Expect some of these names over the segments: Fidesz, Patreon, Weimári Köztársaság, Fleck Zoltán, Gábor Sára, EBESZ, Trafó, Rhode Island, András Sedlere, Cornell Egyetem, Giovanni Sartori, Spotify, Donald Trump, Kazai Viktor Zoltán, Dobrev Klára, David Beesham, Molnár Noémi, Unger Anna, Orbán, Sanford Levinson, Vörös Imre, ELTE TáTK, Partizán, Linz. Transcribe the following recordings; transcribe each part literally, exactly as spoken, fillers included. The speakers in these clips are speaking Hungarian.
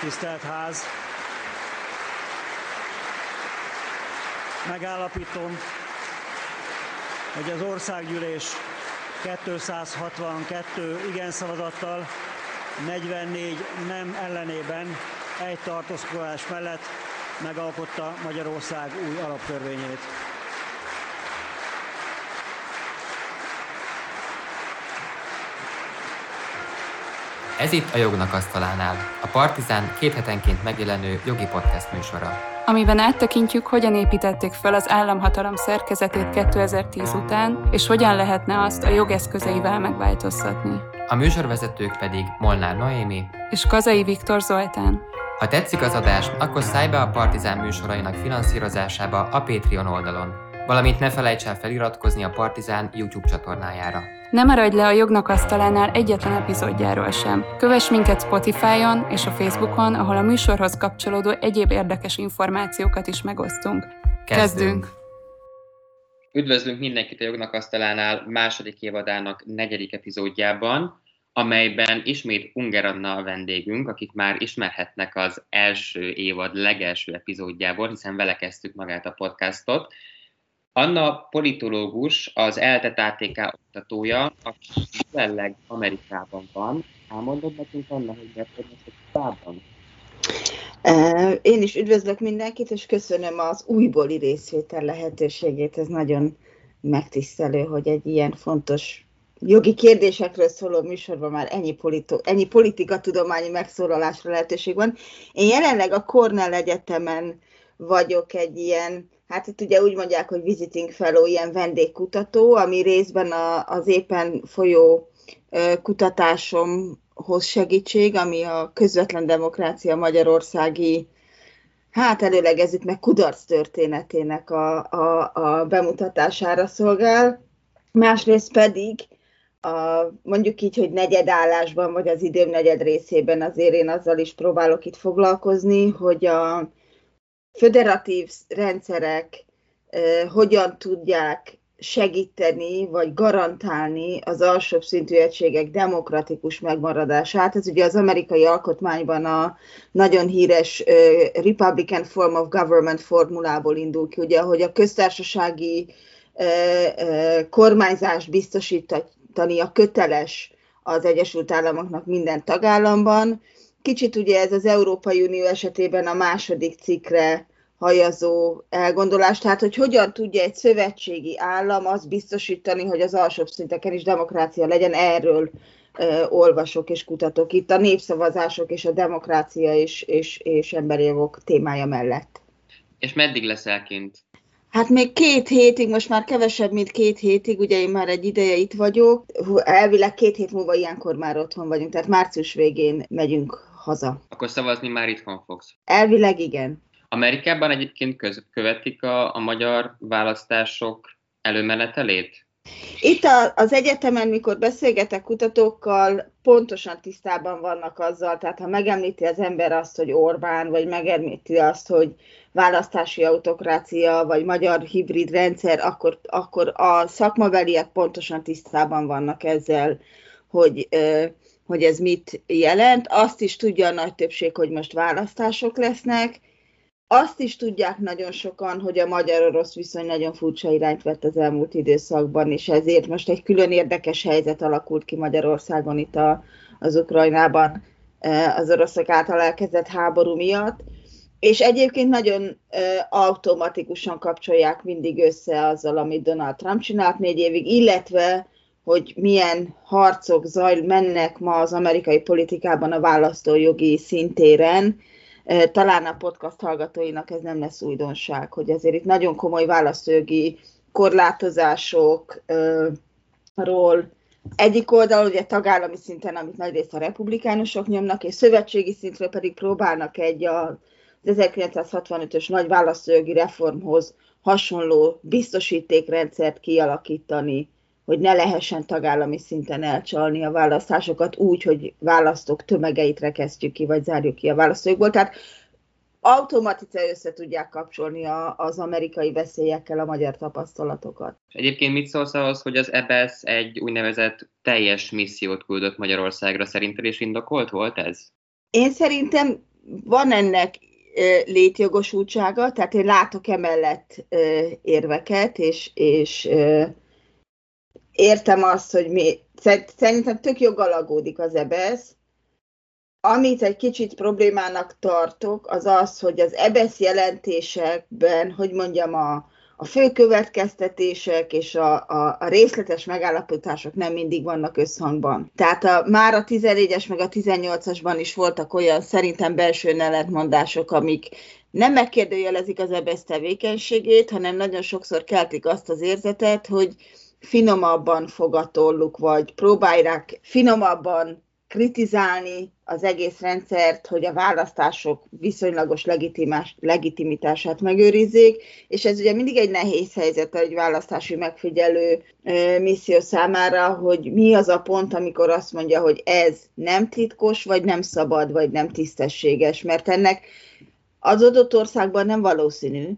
tisztelt ház! Megállapítom, hogy az országgyűlés kétszázhatvankettő igen szavazattal, negyvennégy nem ellenében, egy tartózkodás mellett megalkotta Magyarország új alaptörvényét. Ez itt a Jognak asztalánál, a Partizán két hetenként megjelenő jogi podcast műsora, amiben áttekintjük, hogyan építették fel az államhatalom szerkezetét kétezer-tíz után, és hogyan lehetne azt a jogeszközeivel megváltoztatni. A műsorvezetők pedig Molnár Noémi és Kazai Viktor Zoltán. Ha tetszik az adás, akkor szállj be a Partizán műsorainak finanszírozásába a Patreon oldalon, valamint ne felejts el feliratkozni a Partizán YouTube csatornájára. Ne maradj le a Jognak asztalánál egyetlen epizódjáról sem. Kövess minket Spotify-on és a Facebookon, ahol a műsorhoz kapcsolódó egyéb érdekes információkat is megosztunk. Kezdünk! Üdvözlünk mindenkit a Jognak asztalánál második évadának negyedik epizódjában, amelyben ismét Unger Anna a vendégünk, akit már ismerhetnek az első évad legelső epizódjából, hiszen vele kezdtük magát a podcastot. Anna politológus, az ELTE TáTK oktatója, aki jelenleg Amerikában van. Elmondod nekünk, Anna, hogy miért most Amerikában? Én is üdvözlök mindenkit, és köszönöm az újbóli részvétel lehetőségét. Ez nagyon megtisztelő, hogy egy ilyen fontos jogi kérdésekről szóló műsorban már ennyi, politi- ennyi politikatudományi megszólalásra lehetőség van. Én jelenleg a Cornell Egyetemen vagyok egy ilyen, hát itt ugye úgy mondják, hogy visiting fellow, ilyen vendégkutató, ami részben a, az éppen folyó kutatásomhoz segítség, ami a közvetlen demokrácia magyarországi, hát előlegezzük meg, kudarc történetének a, a, a bemutatására szolgál. Másrészt pedig, a, mondjuk így, hogy negyedállásban, vagy az időm negyed részében azért én azzal is próbálok itt foglalkozni, hogy a föderatív rendszerek eh, hogyan tudják segíteni, vagy garantálni az alsóbb szintű egységek demokratikus megmaradását. Ez ugye az amerikai alkotmányban a nagyon híres eh, Republican Form of Government formulából indul ki, ugye, hogy a köztársasági eh, eh, kormányzást biztosítania köteles az Egyesült Államoknak minden tagállamban. Kicsit ugye ez az Európai Unió esetében a második cikkre hajazó elgondolás, tehát hogy hogyan tudja egy szövetségi állam azt biztosítani, hogy az alsóbb szinteken is demokrácia legyen, erről eh, olvasok és kutatok itt a népszavazások és a demokrácia és, és, és emberi jogok témája mellett. És meddig leszel kint? Hát még két hétig, most már kevesebb, mint két hétig, ugye én már egy ideje itt vagyok, elvileg két hét múlva ilyenkor már otthon vagyunk, tehát március végén megyünk haza. Akkor szavazni már itthon fogsz? Elvileg igen. Amerikában egyébként köz- követik a, a magyar választások előmenetelét? Itt a, az egyetemen, mikor beszélgetek kutatókkal, pontosan tisztában vannak azzal, tehát ha megemlíti az ember azt, hogy Orbán, vagy megemlíti azt, hogy választási autokrácia, vagy magyar hibrid rendszer, akkor, akkor a szakmabeliek pontosan tisztában vannak ezzel, hogy, hogy ez mit jelent. Azt is tudja a nagy többség, hogy most választások lesznek. Azt is tudják nagyon sokan, hogy a magyar-orosz viszony nagyon furcsa irányt vett az elmúlt időszakban, és ezért most egy külön érdekes helyzet alakult ki Magyarországon itt a, az Ukrajnában az oroszok által elkezdett háború miatt. És egyébként nagyon automatikusan kapcsolják mindig össze azzal, amit Donald Trump csinált négy évig, illetve hogy milyen harcok zaj mennek ma az amerikai politikában a választójogi szintéren. Talán a podcast hallgatóinak ez nem lesz újdonság, hogy azért itt nagyon komoly választójogi korlátozásokról egyik oldalon, ugye tagállami szinten, amit nagyrészt a republikánusok nyomnak, és szövetségi szintről pedig próbálnak egy az ezerkilencszázhatvanötös nagy választójogi reformhoz hasonló biztosítékrendszert kialakítani, hogy ne lehessen tagállami szinten elcsalni a választásokat úgy, hogy választók tömegeit rekesztjük ki, vagy zárjuk ki a választókból. Tehát automatikusan össze tudják kapcsolni a, az amerikai veszélyekkel a magyar tapasztalatokat. Egyébként mit szólsz ahhoz, hogy az EBESZ egy úgynevezett teljes missziót küldött Magyarországra, szerinted is indokolt volt ez? Én szerintem van ennek létjogosultsága, tehát én látok emellett érveket, és, és értem azt, hogy mi, szerintem tök jogalagódik az EBESZ. Amit egy kicsit problémának tartok, az az, hogy az EBESZ jelentésekben, hogy mondjam, a, a fő következtetések és a, a, a részletes megállapítások nem mindig vannak összhangban. Tehát a, már a tizennégyes meg a tizennyolcasban is voltak olyan szerintem belső ellentmondások, amik nem megkérdőjelezik az EBESZ tevékenységét, hanem nagyon sokszor keltik azt az érzetet, hogy finomabban fogatolluk, vagy próbálják finomabban kritizálni az egész rendszert, hogy a választások viszonylagos legitimitását megőrizzék, és ez ugye mindig egy nehéz helyzet egy választási megfigyelő misszió számára, hogy mi az a pont, amikor azt mondja, hogy ez nem titkos, vagy nem szabad, vagy nem tisztességes, mert ennek az adott országban nem valószínű,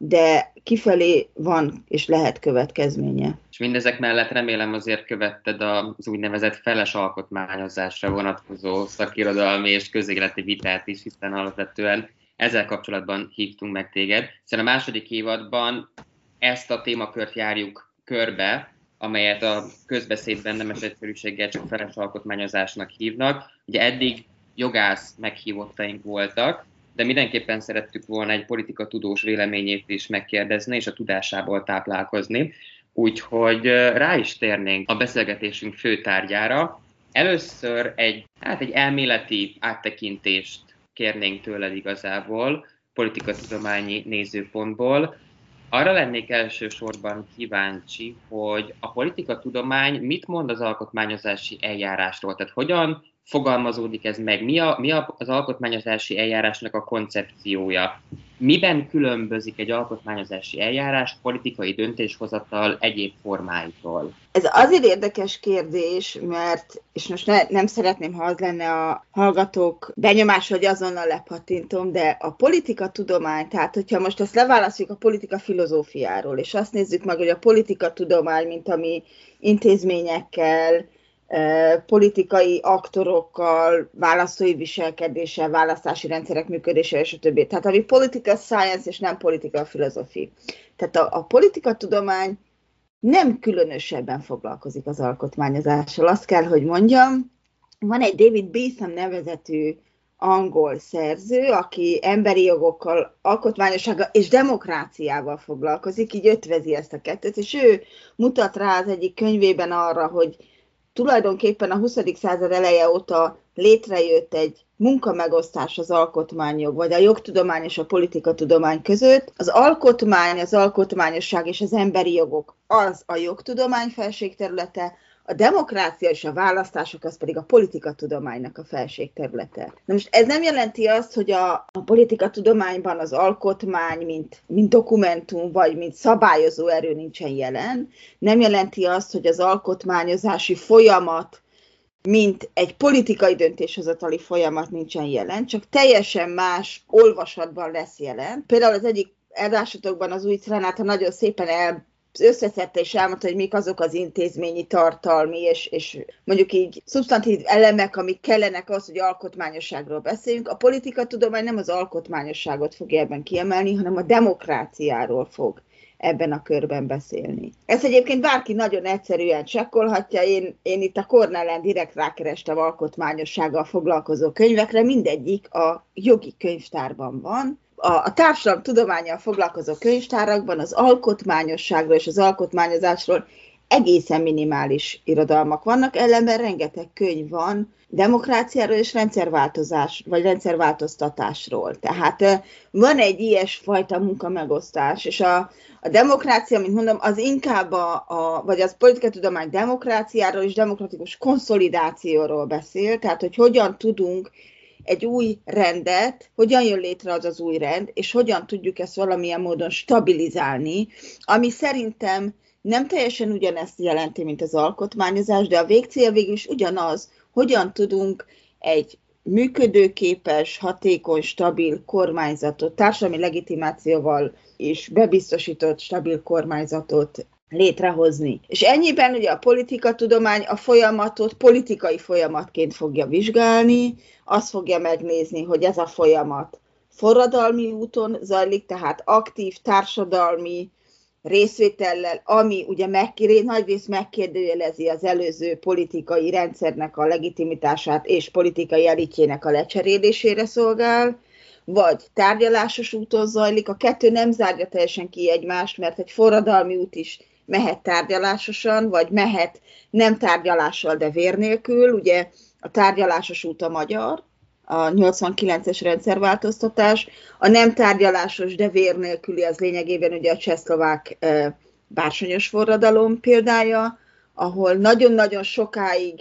de kifelé van és lehet következménye. És mindezek mellett remélem azért követted az úgynevezett feles alkotmányozásra vonatkozó szakirodalmi és közéleti vitát is, hiszen alapvetően ezzel kapcsolatban hívtunk meg téged, hiszen a második évadban ezt a témakört járjuk körbe, amelyet a közbeszédben nemes egyszerűséggel csak feles alkotmányozásnak hívnak. Ugye eddig jogász meghívottaink voltak, de mindenképpen szerettük volna egy politikatudós véleményét is megkérdezni, és a tudásából táplálkozni. Úgyhogy rá is térnénk a beszélgetésünk főtárgyára. Először egy, hát egy elméleti áttekintést kérnénk tőled igazából, politikatudományi nézőpontból. Arra lennék elsősorban kíváncsi, hogy a politikatudomány mit mond az alkotmányozási eljárásról, tehát hogyan fogalmazódik ez meg? Mi, a, mi a, az alkotmányozási eljárásnak a koncepciója? Miben különbözik egy alkotmányozási eljárás politikai döntéshozatal egyéb formáitól? Ez azért érdekes kérdés, mert, és most ne, nem szeretném, ha az lenne a hallgatók benyomás, hogy azonnal lepattintom, de a politikatudomány, tehát hogyha most ezt leválasztjuk a politika filozófiáról, és azt nézzük meg, hogy a politikatudomány, mint ami intézményekkel, politikai aktorokkal, választói viselkedéssel, választási rendszerek működésével, és a többi. Tehát ami political science, és nem political philosophy. Tehát a, a politikatudomány nem különösebben foglalkozik az alkotmányozással. Azt kell, hogy mondjam, van egy David Beesham nevezetű angol szerző, aki emberi jogokkal, alkotmányossággal és demokráciával foglalkozik, így ötvezi ezt a kettőt, és ő mutat rá az egyik könyvében arra, hogy tulajdonképpen a huszadik század eleje óta létrejött egy munkamegosztás az alkotmányjog, vagy a jogtudomány és a politikatudomány között. Az alkotmány, az alkotmányosság és az emberi jogok az a jogtudomány felségterülete, a demokrácia és a választások az pedig a politikatudománynak a felségterülete. Na most ez nem jelenti azt, hogy a, a politikatudományban az alkotmány, mint, mint dokumentum, vagy mint szabályozó erő nincsen jelen. Nem jelenti azt, hogy az alkotmányozási folyamat, mint egy politikai döntéshozatali folyamat nincsen jelen, csak teljesen más olvasatban lesz jelen. Például az egyik előadásotokban az új Renáta nagyon szépen el összeszedte és elmondta, hogy mik azok az intézményi tartalmi, és, és mondjuk így szubstantív elemek, amik kellenek ahhoz, hogy alkotmányosságról beszéljünk. A politikatudomány nem az alkotmányosságot fogja ebben kiemelni, hanem a demokráciáról fog ebben a körben beszélni. Ezt egyébként bárki nagyon egyszerűen csekkolhatja, én, én itt a Cornellen direkt rákerestem alkotmányossággal foglalkozó könyvekre, mindegyik a jogi könyvtárban van. A, a társadalom tudománnyal foglalkozó könyvtárakban az alkotmányosságról és az alkotmányozásról egészen minimális irodalmak vannak, ellenben rengeteg könyv van demokráciáról és rendszerváltozás, vagy rendszerváltoztatásról. Tehát van egy ilyesfajta munkamegosztás, és a, a demokrácia, mint mondom, az inkább a, a vagy az politikatudomány demokráciáról és demokratikus konszolidációról beszél, tehát hogy hogyan tudunk egy új rendet, hogyan jön létre az az új rend, és hogyan tudjuk ezt valamilyen módon stabilizálni, ami szerintem nem teljesen ugyanezt jelenti, mint az alkotmányozás, de a végcél végül is ugyanaz, hogyan tudunk egy működőképes, hatékony, stabil kormányzatot, társadalmi legitimációval és bebiztosított stabil kormányzatot létrehozni. És ennyiben ugye a politikatudomány a folyamatot politikai folyamatként fogja vizsgálni, azt fogja megnézni, hogy ez a folyamat forradalmi úton zajlik, tehát aktív társadalmi részvétellel, ami ugye megkér, nagyrészt megkérdőjelezi az előző politikai rendszernek a legitimitását és politikai elitjének a lecserélésére szolgál, vagy tárgyalásos úton zajlik. A kettő nem zárja teljesen ki egymást, mert egy forradalmi út is mehet tárgyalásosan, vagy mehet nem tárgyalással, de vér nélkül. Ugye a tárgyalásos út a magyar, a nyolcvankilences rendszerváltoztatás, a nem tárgyalásos, de vér nélküli az lényegében ugye a csehszlovák e, bársonyos forradalom példája, ahol nagyon-nagyon sokáig,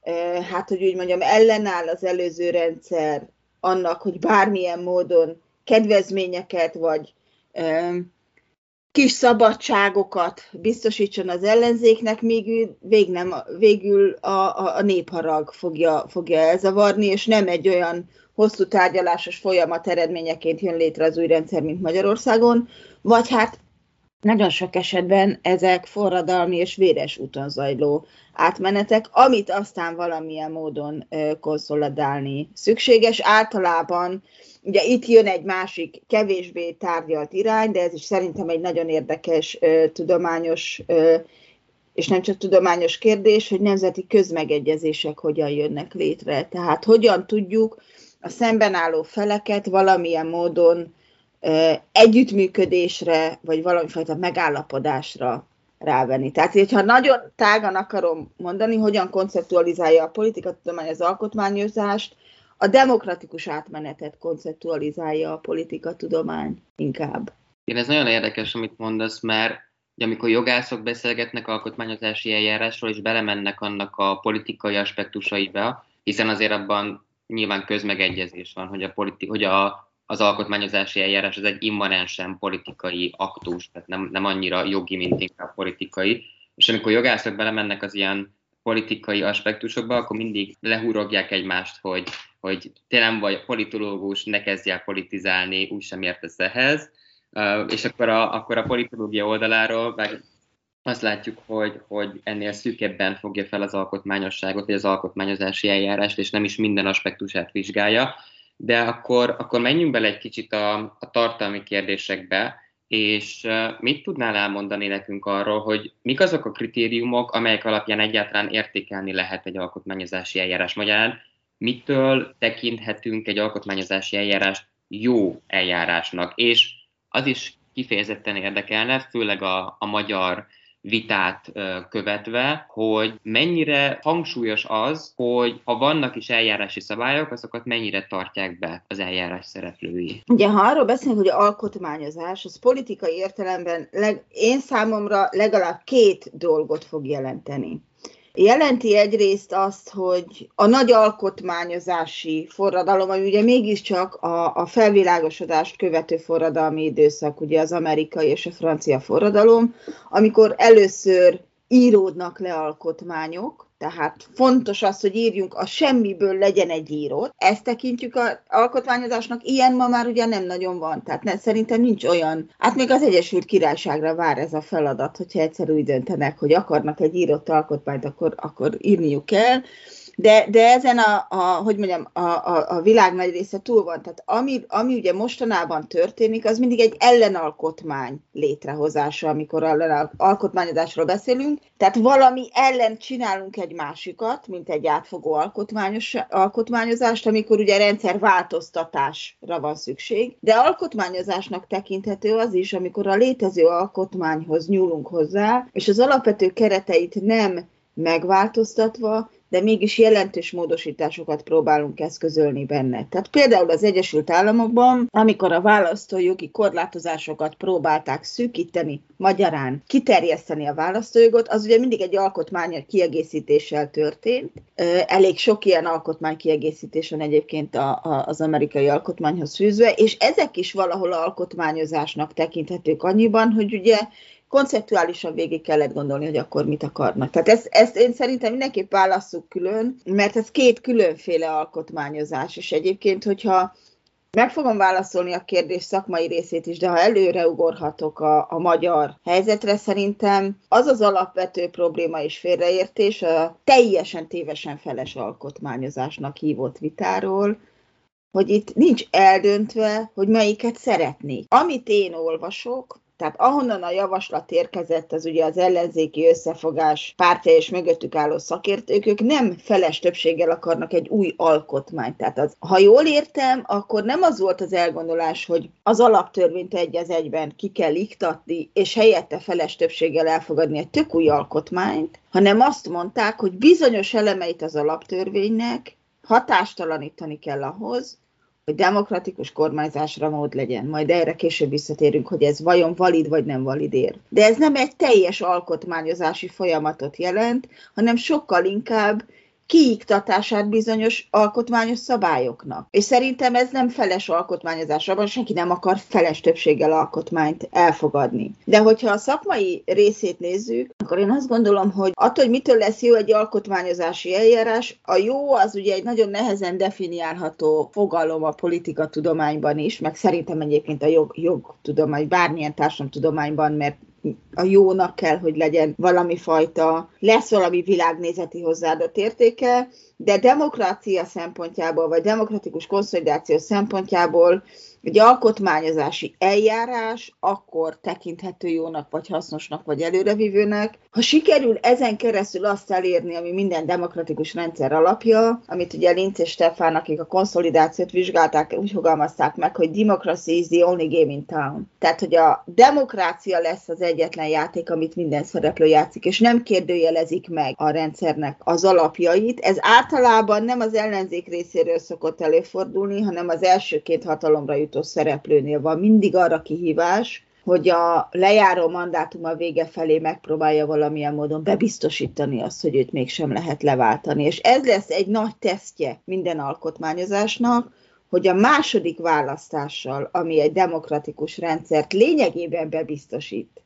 e, hát hogy úgy mondjam, ellenáll az előző rendszer annak, hogy bármilyen módon kedvezményeket vagy e, kis szabadságokat biztosítson az ellenzéknek, míg vég nem, végül a, a, a népharag fogja, fogja elzavarni, és nem egy olyan hosszú tárgyalásos folyamat eredményeként jön létre az új rendszer, mint Magyarországon, vagy hát nagyon sok esetben ezek forradalmi és véres úton zajló átmenetek, amit aztán valamilyen módon konszolidálni szükséges. Általában ugye itt jön egy másik, kevésbé tárgyalt irány, de ez is szerintem egy nagyon érdekes tudományos, és nem csak tudományos kérdés, hogy nemzeti közmegegyezések hogyan jönnek létre. Tehát hogyan tudjuk a szemben álló feleket valamilyen módon együttműködésre, vagy valamifajta megállapodásra rávenni. Tehát, ha nagyon tágan akarom mondani, hogyan konceptualizálja a politikatudomány az alkotmányozást, a demokratikus átmenetet konceptualizálja a politikatudomány inkább. Én ez nagyon érdekes, amit mondasz, mert amikor jogászok beszélgetnek alkotmányozási eljárásról, és belemennek annak a politikai aspektusaiba, hiszen azért abban nyilván közmegegyezés van, hogy a, politi- hogy a az alkotmányozási eljárás az egy immanensen politikai aktus, tehát nem, nem annyira jogi, mint inkább politikai. És amikor jogászok belemennek az ilyen politikai aspektusokba, akkor mindig lehúrogják egymást, hogy, hogy te nem vagy politológus, ne kezdjél politizálni, úgysem értesz ehhez. És akkor a, akkor a politológia oldaláról meg azt látjuk, hogy, hogy ennél szűkebben fogja fel az alkotmányosságot, vagy az alkotmányozási eljárást, és nem is minden aspektusát vizsgálja. De akkor, akkor menjünk bele egy kicsit a, a tartalmi kérdésekbe, és mit tudnál elmondani nekünk arról, hogy mik azok a kritériumok, amelyek alapján egyáltalán értékelni lehet egy alkotmányozási eljárás? Magyarán mitől tekinthetünk egy alkotmányozási eljárást jó eljárásnak? És az is kifejezetten érdekelne, főleg a, a magyar vitát követve, hogy mennyire hangsúlyos az, hogy ha vannak is eljárási szabályok, azokat mennyire tartják be az eljárás szereplői. Ugye, ha arról beszélünk, hogy alkotmányozás, az politikai értelemben leg, én számomra legalább két dolgot fog jelenteni. Jelenti egyrészt azt, hogy a nagy alkotmányozási forradalom, ami ugye mégiscsak a, a felvilágosodást követő forradalmi időszak, ugye az amerikai és a francia forradalom, amikor először íródnak le alkotmányok, tehát fontos az, hogy írjunk, a semmiből legyen egy írót. Ezt tekintjük az alkotmányozásnak, ilyen ma már ugye nem nagyon van, tehát ne, szerintem nincs olyan. Hát még az Egyesült Királyságra vár ez a feladat, hogyha egyszer úgy döntenek, hogy akarnak egy írott alkotmányt, akkor, akkor írniuk kell. De, de ezen a, a, hogy mondjam, a, a, a világ nagy része túl van. Tehát ami, ami ugye mostanában történik, az mindig egy ellenalkotmány létrehozása, amikor alkotmányozásról beszélünk. Tehát valami ellen csinálunk egy másikat, mint egy átfogó alkotmányos, alkotmányozást, amikor ugye rendszerváltoztatásra van szükség. De alkotmányozásnak tekinthető az is, amikor a létező alkotmányhoz nyúlunk hozzá, és az alapvető kereteit nem megváltoztatva, de mégis jelentős módosításokat próbálunk eszközölni benne. Tehát például az Egyesült Államokban, amikor a választójogi korlátozásokat próbálták szűkíteni, magyarán kiterjeszteni a választójogot, az ugye mindig egy alkotmány kiegészítéssel történt. Elég sok ilyen alkotmány kiegészítésen egyébként a, a, az amerikai alkotmányhoz fűzve, és ezek is valahol alkotmányozásnak tekinthetők annyiban, hogy ugye konceptuálisan végig kellett gondolni, hogy akkor mit akarnak. Tehát ezt, ezt én szerintem mindenképp válasszuk külön, mert ez két különféle alkotmányozás, és egyébként, hogyha Meg fogom válaszolni a kérdés szakmai részét is, de ha előre ugorhatok a, a magyar helyzetre, szerintem az az alapvető probléma és félreértés a teljesen tévesen feles alkotmányozásnak hívott vitáról, hogy itt nincs eldöntve, hogy melyiket szeretnék. Amit én olvasok, tehát ahonnan a javaslat érkezett, az ugye az ellenzéki összefogás pártja és mögöttük álló szakértők, ők nem feles többséggel akarnak egy új alkotmányt. Tehát az, ha jól értem, akkor nem az volt az elgondolás, hogy az alaptörvényt egy az egyben ki kell iktatni, és helyette feles többséggel elfogadni egy tök új alkotmányt, hanem azt mondták, hogy bizonyos elemeit az alaptörvénynek hatástalanítani kell ahhoz, hogy demokratikus kormányzásra mód legyen. Majd erre később visszatérünk, hogy ez vajon valid vagy nem valid ér. De ez nem egy teljes alkotmányozási folyamatot jelent, hanem sokkal inkább kiiktatását bizonyos alkotmányos szabályoknak. És szerintem ez nem feles alkotmányozásra van, senki nem akar feles többséggel alkotmányt elfogadni. De hogyha a szakmai részét nézzük, akkor én azt gondolom, hogy attól, hogy mitől lesz jó egy alkotmányozási eljárás, a jó az ugye egy nagyon nehezen definiálható fogalom a politikatudományban is, meg szerintem egyébként a jog, jogtudomány, bármilyen társadalomtudományban, mert a jónak kell, hogy legyen valami fajta, lesz valami világnézeti hozzáadott értéke, de demokrácia szempontjából, vagy demokratikus konszolidáció szempontjából egy alkotmányozási eljárás akkor tekinthető jónak, vagy hasznosnak, vagy előrevívőnek. Ha sikerül ezen keresztül azt elérni, ami minden demokratikus rendszer alapja, amit ugye Linz és Stefán, akik a konszolidációt vizsgálták, úgy fogalmazták meg, hogy democracy is the only game in town. Tehát, hogy a demokrácia lesz az egyetlen játék, amit minden szereplő játszik, és nem kérdőjelezik meg a rendszernek az alapjait. Ez általában nem az ellenzék részéről szokott előfordulni, hanem az elsőként hatalomra jut szereplőnél van mindig arra kihívás, hogy a lejáró mandátum a vége felé megpróbálja valamilyen módon bebiztosítani azt, hogy őt mégsem lehet leváltani. És ez lesz egy nagy tesztje minden alkotmányozásnak, hogy a második választással, ami egy demokratikus rendszert lényegében bebiztosít.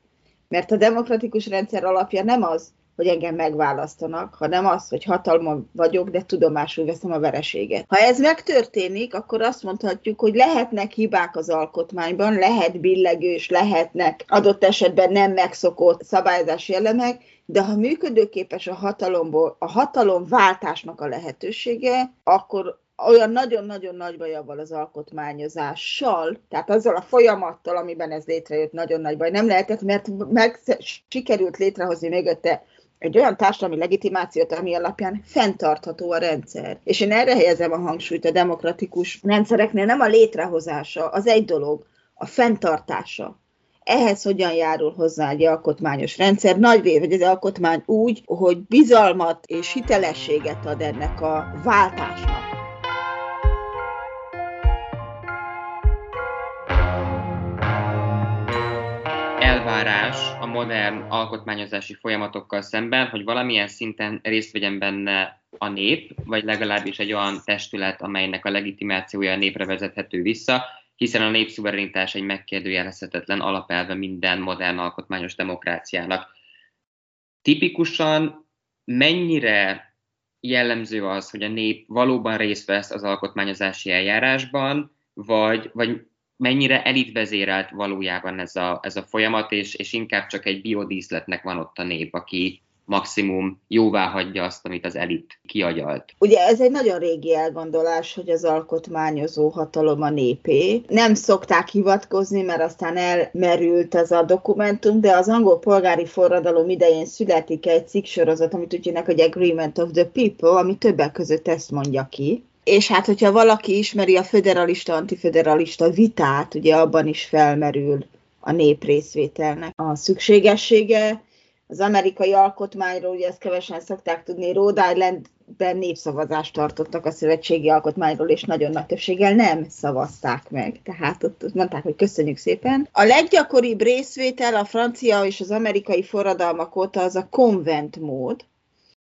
Mert a demokratikus rendszer alapja nem az, hogy engem megválasztanak, hanem az, hogy hatalmon vagyok, de tudomásul veszem a vereséget. Ha ez megtörténik, akkor azt mondhatjuk, hogy lehetnek hibák az alkotmányban, lehet billegős, lehetnek adott esetben nem megszokott szabályozási elemek, de ha működőképes a hatalomból, a hatalomváltásnak a lehetősége, akkor olyan nagyon-nagyon nagy baj avval az alkotmányozással, tehát azzal a folyamattal, amiben ez létrejött, nagyon nagy baj nem lehetett, mert meg sikerült létrehozni mögötte egy olyan társadalmi legitimációt, ami alapján fenntartható a rendszer. És én erre helyezem a hangsúlyt a demokratikus rendszereknél, nem a létrehozása, az egy dolog, a fenntartása. Ehhez hogyan járul hozzá egy alkotmányos rendszer? Nagy vagy az alkotmány úgy, hogy bizalmat és hitelességet ad ennek a váltásnak. Elvárás a modern alkotmányozási folyamatokkal szemben, hogy valamilyen szinten részt vegyen benne a nép, vagy legalábbis egy olyan testület, amelynek a legitimációja a népre vezethető vissza, hiszen a népszuverenitás egy megkérdőjelezhetetlen alapelve minden modern alkotmányos demokráciának. Tipikusan mennyire jellemző az, hogy a nép valóban részt vesz az alkotmányozási eljárásban, vagy, vagy mennyire elitvezérelt valójában ez a, ez a folyamat, és, és inkább csak egy biodíszletnek van ott a nép, aki maximum jóvá hagyja azt, amit az elit kiagyalt. Ugye ez egy nagyon régi elgondolás, hogy az alkotmányozó hatalom a népé. Nem szokták hivatkozni, mert aztán elmerült ez a dokumentum, de az angol polgári forradalom idején születik egy cikksorozat, amit úgy hívnak, hogy Agreement of the People, ami többek között ezt mondja ki. És hát, hogyha valaki ismeri a föderalista-antiföderalista vitát, ugye abban is felmerül a néprészvételnek a szükségessége. Az amerikai alkotmányról, ugye ezt kevesen szokták tudni, Rhode Islandben népszavazást tartottak a szövetségi alkotmányról, és nagyon nagy többséggel nem szavazták meg. Tehát ott mondták, hogy köszönjük szépen. A leggyakoribb részvétel a francia és az amerikai forradalmak óta az a konvent mód,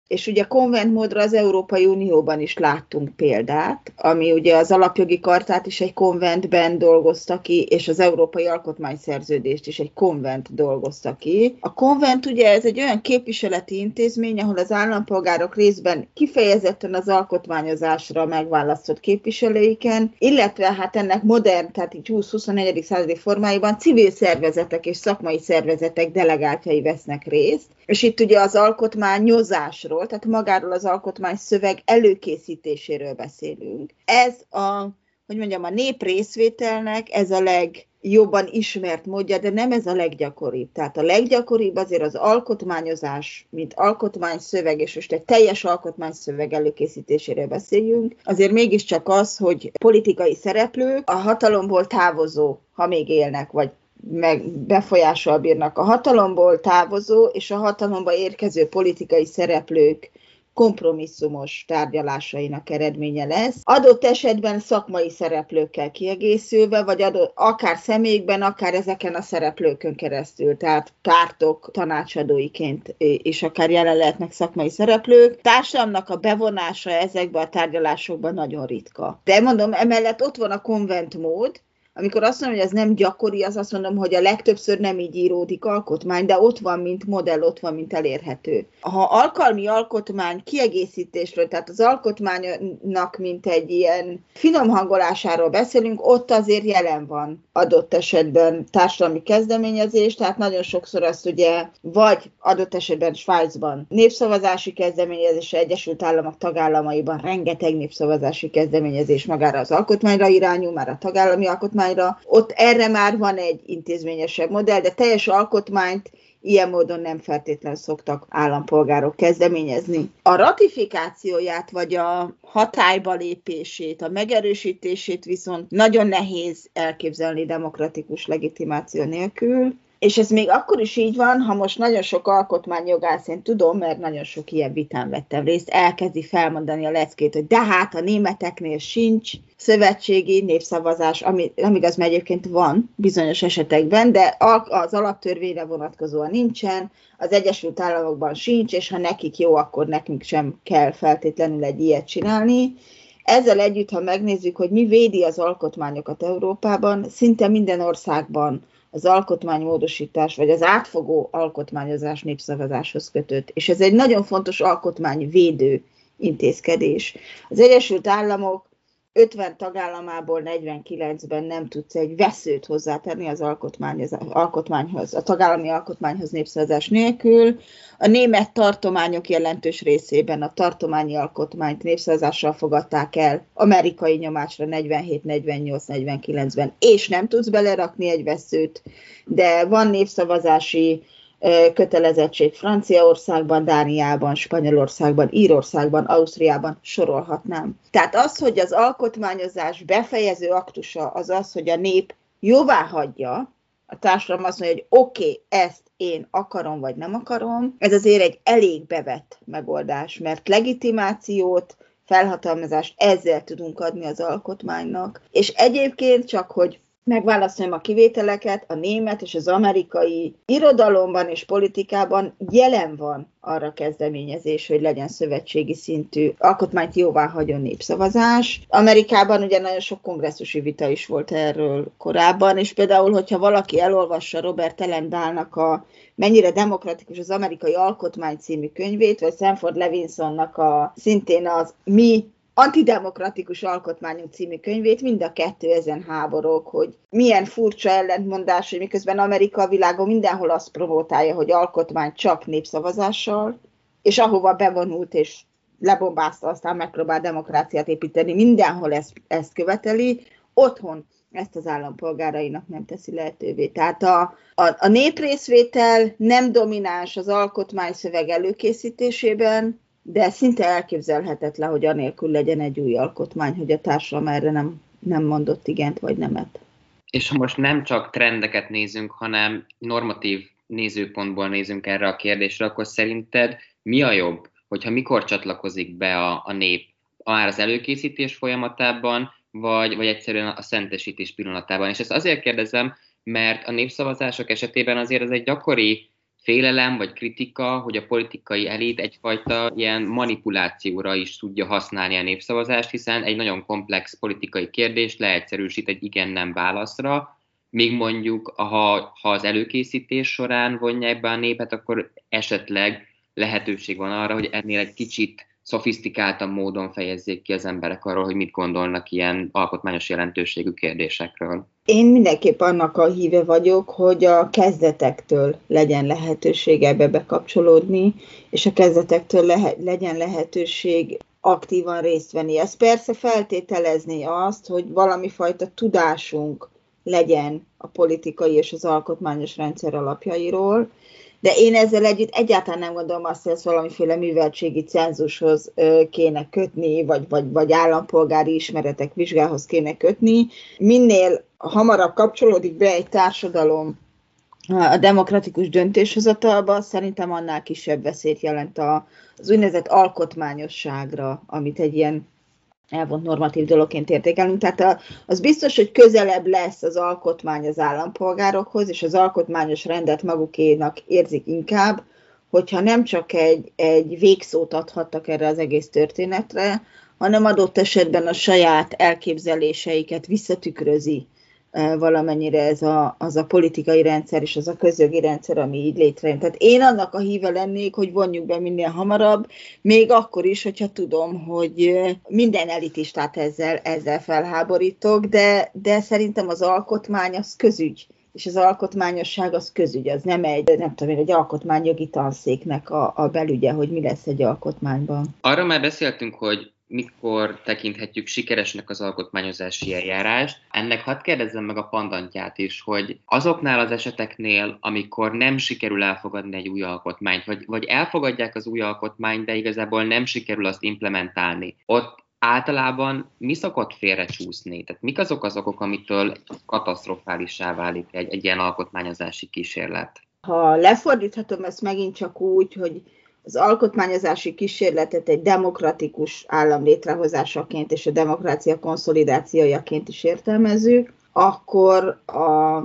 és ugye konventmódra az Európai Unióban is láttunk példát, ami ugye az alapjogi kartát is egy konventben dolgozta ki, és az Európai Alkotmányszerződést is egy konvent dolgozta ki. A konvent ugye ez egy olyan képviseleti intézmény, ahol az állampolgárok részben kifejezetten az alkotmányozásra megválasztott képviselőiken, illetve hát ennek modern, tehát így húsz-huszonegyedik századi formáiban civil szervezetek és szakmai szervezetek delegáltjai vesznek részt, és itt ugye az alkotmányozásról, tehát magáról az alkotmány szöveg előkészítéséről beszélünk. Ez a, hogy mondjam, a nép részvételnek ez a legjobban ismert módja, de nem ez a leggyakoribb. Tehát a leggyakoribb azért az alkotmányozás, mint alkotmányszöveg, és most egy teljes alkotmányszöveg előkészítéséről beszéljünk, azért mégiscsak az, hogy politikai szereplők a hatalomból távozó, ha még élnek, vagy meg befolyással bírnak a hatalomból távozó és a hatalomba érkező politikai szereplők kompromisszumos tárgyalásainak eredménye lesz. Adott esetben szakmai szereplőkkel kiegészülve, vagy adott, akár személyekben, akár ezeken a szereplőkön keresztül, tehát pártok tanácsadóiként és akár jelen lehetnek szakmai szereplők. Társadalomnak a bevonása ezekbe a tárgyalásokban nagyon ritka. De mondom, emellett ott van a konventmód. Amikor azt mondom, hogy ez nem gyakori, az azt mondom, hogy a legtöbbször nem így íródik alkotmány, de ott van, mint modell, ott van, mint elérhető. Ha alkalmi alkotmány kiegészítésről, tehát az alkotmánynak, mint egy ilyen finomhangolásáról beszélünk, ott azért jelen van adott esetben társadalmi kezdeményezés, tehát nagyon sokszor azt ugye, vagy adott esetben Svájcban népszavazási kezdeményezés, Egyesült Államok tagállamaiban rengeteg népszavazási kezdeményezés magára az alkotmányra irányul, már a tagállami alkotmány. Ott erre már van egy intézményesebb modell, de teljes alkotmányt ilyen módon nem feltétlen szoktak állampolgárok kezdeményezni. A ratifikációját, vagy a hatályba lépését, a megerősítését viszont nagyon nehéz elképzelni demokratikus legitimáció nélkül. És ez még akkor is így van, ha most nagyon sok alkotmányjogász, én tudom, mert nagyon sok ilyen vitán vettem részt, elkezdi felmondani a leckét, hogy de hát a németeknél sincs szövetségi népszavazás, ami nem igaz, mert egyébként van bizonyos esetekben, de az alaptörvényre vonatkozóan nincsen, az Egyesült Államokban sincs, és ha nekik jó, akkor nekünk sem kell feltétlenül egy ilyet csinálni. Ezzel együtt, ha megnézzük, hogy mi védi az alkotmányokat Európában, szinte minden országban az alkotmánymódosítás, vagy az átfogó alkotmányozás népszavazáshoz kötött. És ez egy nagyon fontos alkotmányvédő intézkedés. Az Egyesült Államok ötven tagállamából negyvenkilencben nem tudsz egy veszőt hozzátenni az alkotmányhoz, a tagállami alkotmányhoz népszavazás nélkül. A német tartományok jelentős részében a tartományi alkotmányt népszavazással fogadták el amerikai nyomásra negyvenhét, negyvennyolc, negyvenkilencben, és nem tudsz belerakni egy veszőt, de van népszavazási kötelezettség Franciaországban, Dániában, Spanyolországban, Írországban, Ausztriában, sorolhatnám. Tehát az, hogy az alkotmányozás befejező aktusa az az, hogy a nép jóvá hagyja, a társadalom azt mondja, hogy oké, okay, ezt én akarom vagy nem akarom, ez azért egy elég bevett megoldás, mert legitimációt, felhatalmazást ezzel tudunk adni az alkotmánynak, és egyébként csak, hogy megválaszolom a kivételeket, a német és az amerikai irodalomban és politikában jelen van arra kezdeményezés, hogy legyen szövetségi szintű alkotmányt jóváhagyó népszavazás. Amerikában ugye nagyon sok kongresszusi vita is volt erről korábban, és például, hogyha valaki elolvassa Robert Dahlnak a Mennyire demokratikus az amerikai alkotmány című könyvét, vagy Sanford Levinsonnak a szintén az Mi antidemokratikus alkotmányunk című könyvét, mind a kettő ezen háborog, hogy milyen furcsa ellentmondás, hogy miközben Amerika a világon mindenhol azt promotálja, hogy alkotmány csak népszavazással, és ahova bevonult és lebombázta, aztán megpróbál demokráciát építeni, mindenhol ezt, ezt követeli, otthon ezt az állampolgárainak nem teszi lehetővé. Tehát a, a, a néprészvétel nem domináns az alkotmányszöveg előkészítésében, de szinte elképzelhetetlen, hogy anélkül legyen egy új alkotmány, hogy a társadalom erre nem, nem mondott igent vagy nemet. És ha most nem csak trendeket nézünk, hanem normatív nézőpontból nézünk erre a kérdésre, akkor szerinted mi a jobb, hogyha mikor csatlakozik be a, a nép? Már az előkészítés folyamatában, vagy, vagy egyszerűen a szentesítés pillanatában? És ezt azért kérdezem, mert a népszavazások esetében azért ez egy gyakori félelem vagy kritika, hogy a politikai elit egyfajta ilyen manipulációra is tudja használni a népszavazást, hiszen egy nagyon komplex politikai kérdés leegyszerűsít egy igen-nem válaszra, míg mondjuk ha, ha az előkészítés során vonják be a népet, akkor esetleg lehetőség van arra, hogy ennél egy kicsit szofisztikáltabb módon fejezzék ki az emberek arról, hogy mit gondolnak ilyen alkotmányos jelentőségű kérdésekről. Én mindenképp annak a híve vagyok, hogy a kezdetektől legyen lehetőség ebbe bekapcsolódni, és a kezdetektől lehe- legyen lehetőség aktívan részt venni. Ez persze feltételezni azt, hogy valami fajta tudásunk legyen a politikai és az alkotmányos rendszer alapjairól, de én ezzel együtt egyáltalán nem gondolom azt, hogy ezt valamiféle műveltségi cenzushoz kéne kötni, vagy, vagy, vagy állampolgári ismeretek vizsgához kéne kötni. Minél hamarabb kapcsolódik be egy társadalom a demokratikus döntéshozatalba, szerintem annál kisebb veszélyt jelent az úgynevezett alkotmányosságra, amit egy ilyen elvont normatív dologként értékelünk. Tehát az biztos, hogy közelebb lesz az alkotmány az állampolgárokhoz, és az alkotmányos rendet magukénak érzik inkább, hogyha nem csak egy, egy végszót adhattak erre az egész történetre, hanem adott esetben a saját elképzeléseiket visszatükrözi valamennyire ez a, az a politikai rendszer és az a közjogi rendszer, ami így létrejön. Tehát én annak a híve lennék, hogy vonjuk be minél hamarabb, még akkor is, hogyha tudom, hogy minden elitistát ezzel, ezzel felháborítok, de, de szerintem az alkotmány az közügy, és az alkotmányosság az közügy, az nem egy, nem tudom én, egy alkotmányjogi tanszéknek a, a belügye, hogy mi lesz egy alkotmányban. Arra már beszéltünk, hogy mikor tekinthetjük sikeresnek az alkotmányozási eljárást. Ennek hadd kérdezzem meg a pandantját is, hogy azoknál az eseteknél, amikor nem sikerül elfogadni egy új alkotmányt, vagy, vagy elfogadják az új alkotmányt, de igazából nem sikerül azt implementálni, ott általában mi szokott félrecsúszni? Tehát mik azok az okok, amitől katasztrofálissá válik egy, egy ilyen alkotmányozási kísérlet? Ha lefordíthatom ezt megint csak úgy, hogy az alkotmányozási kísérletet egy demokratikus állam létrehozásaként és a demokrácia konszolidációjaként is értelmezzük, akkor a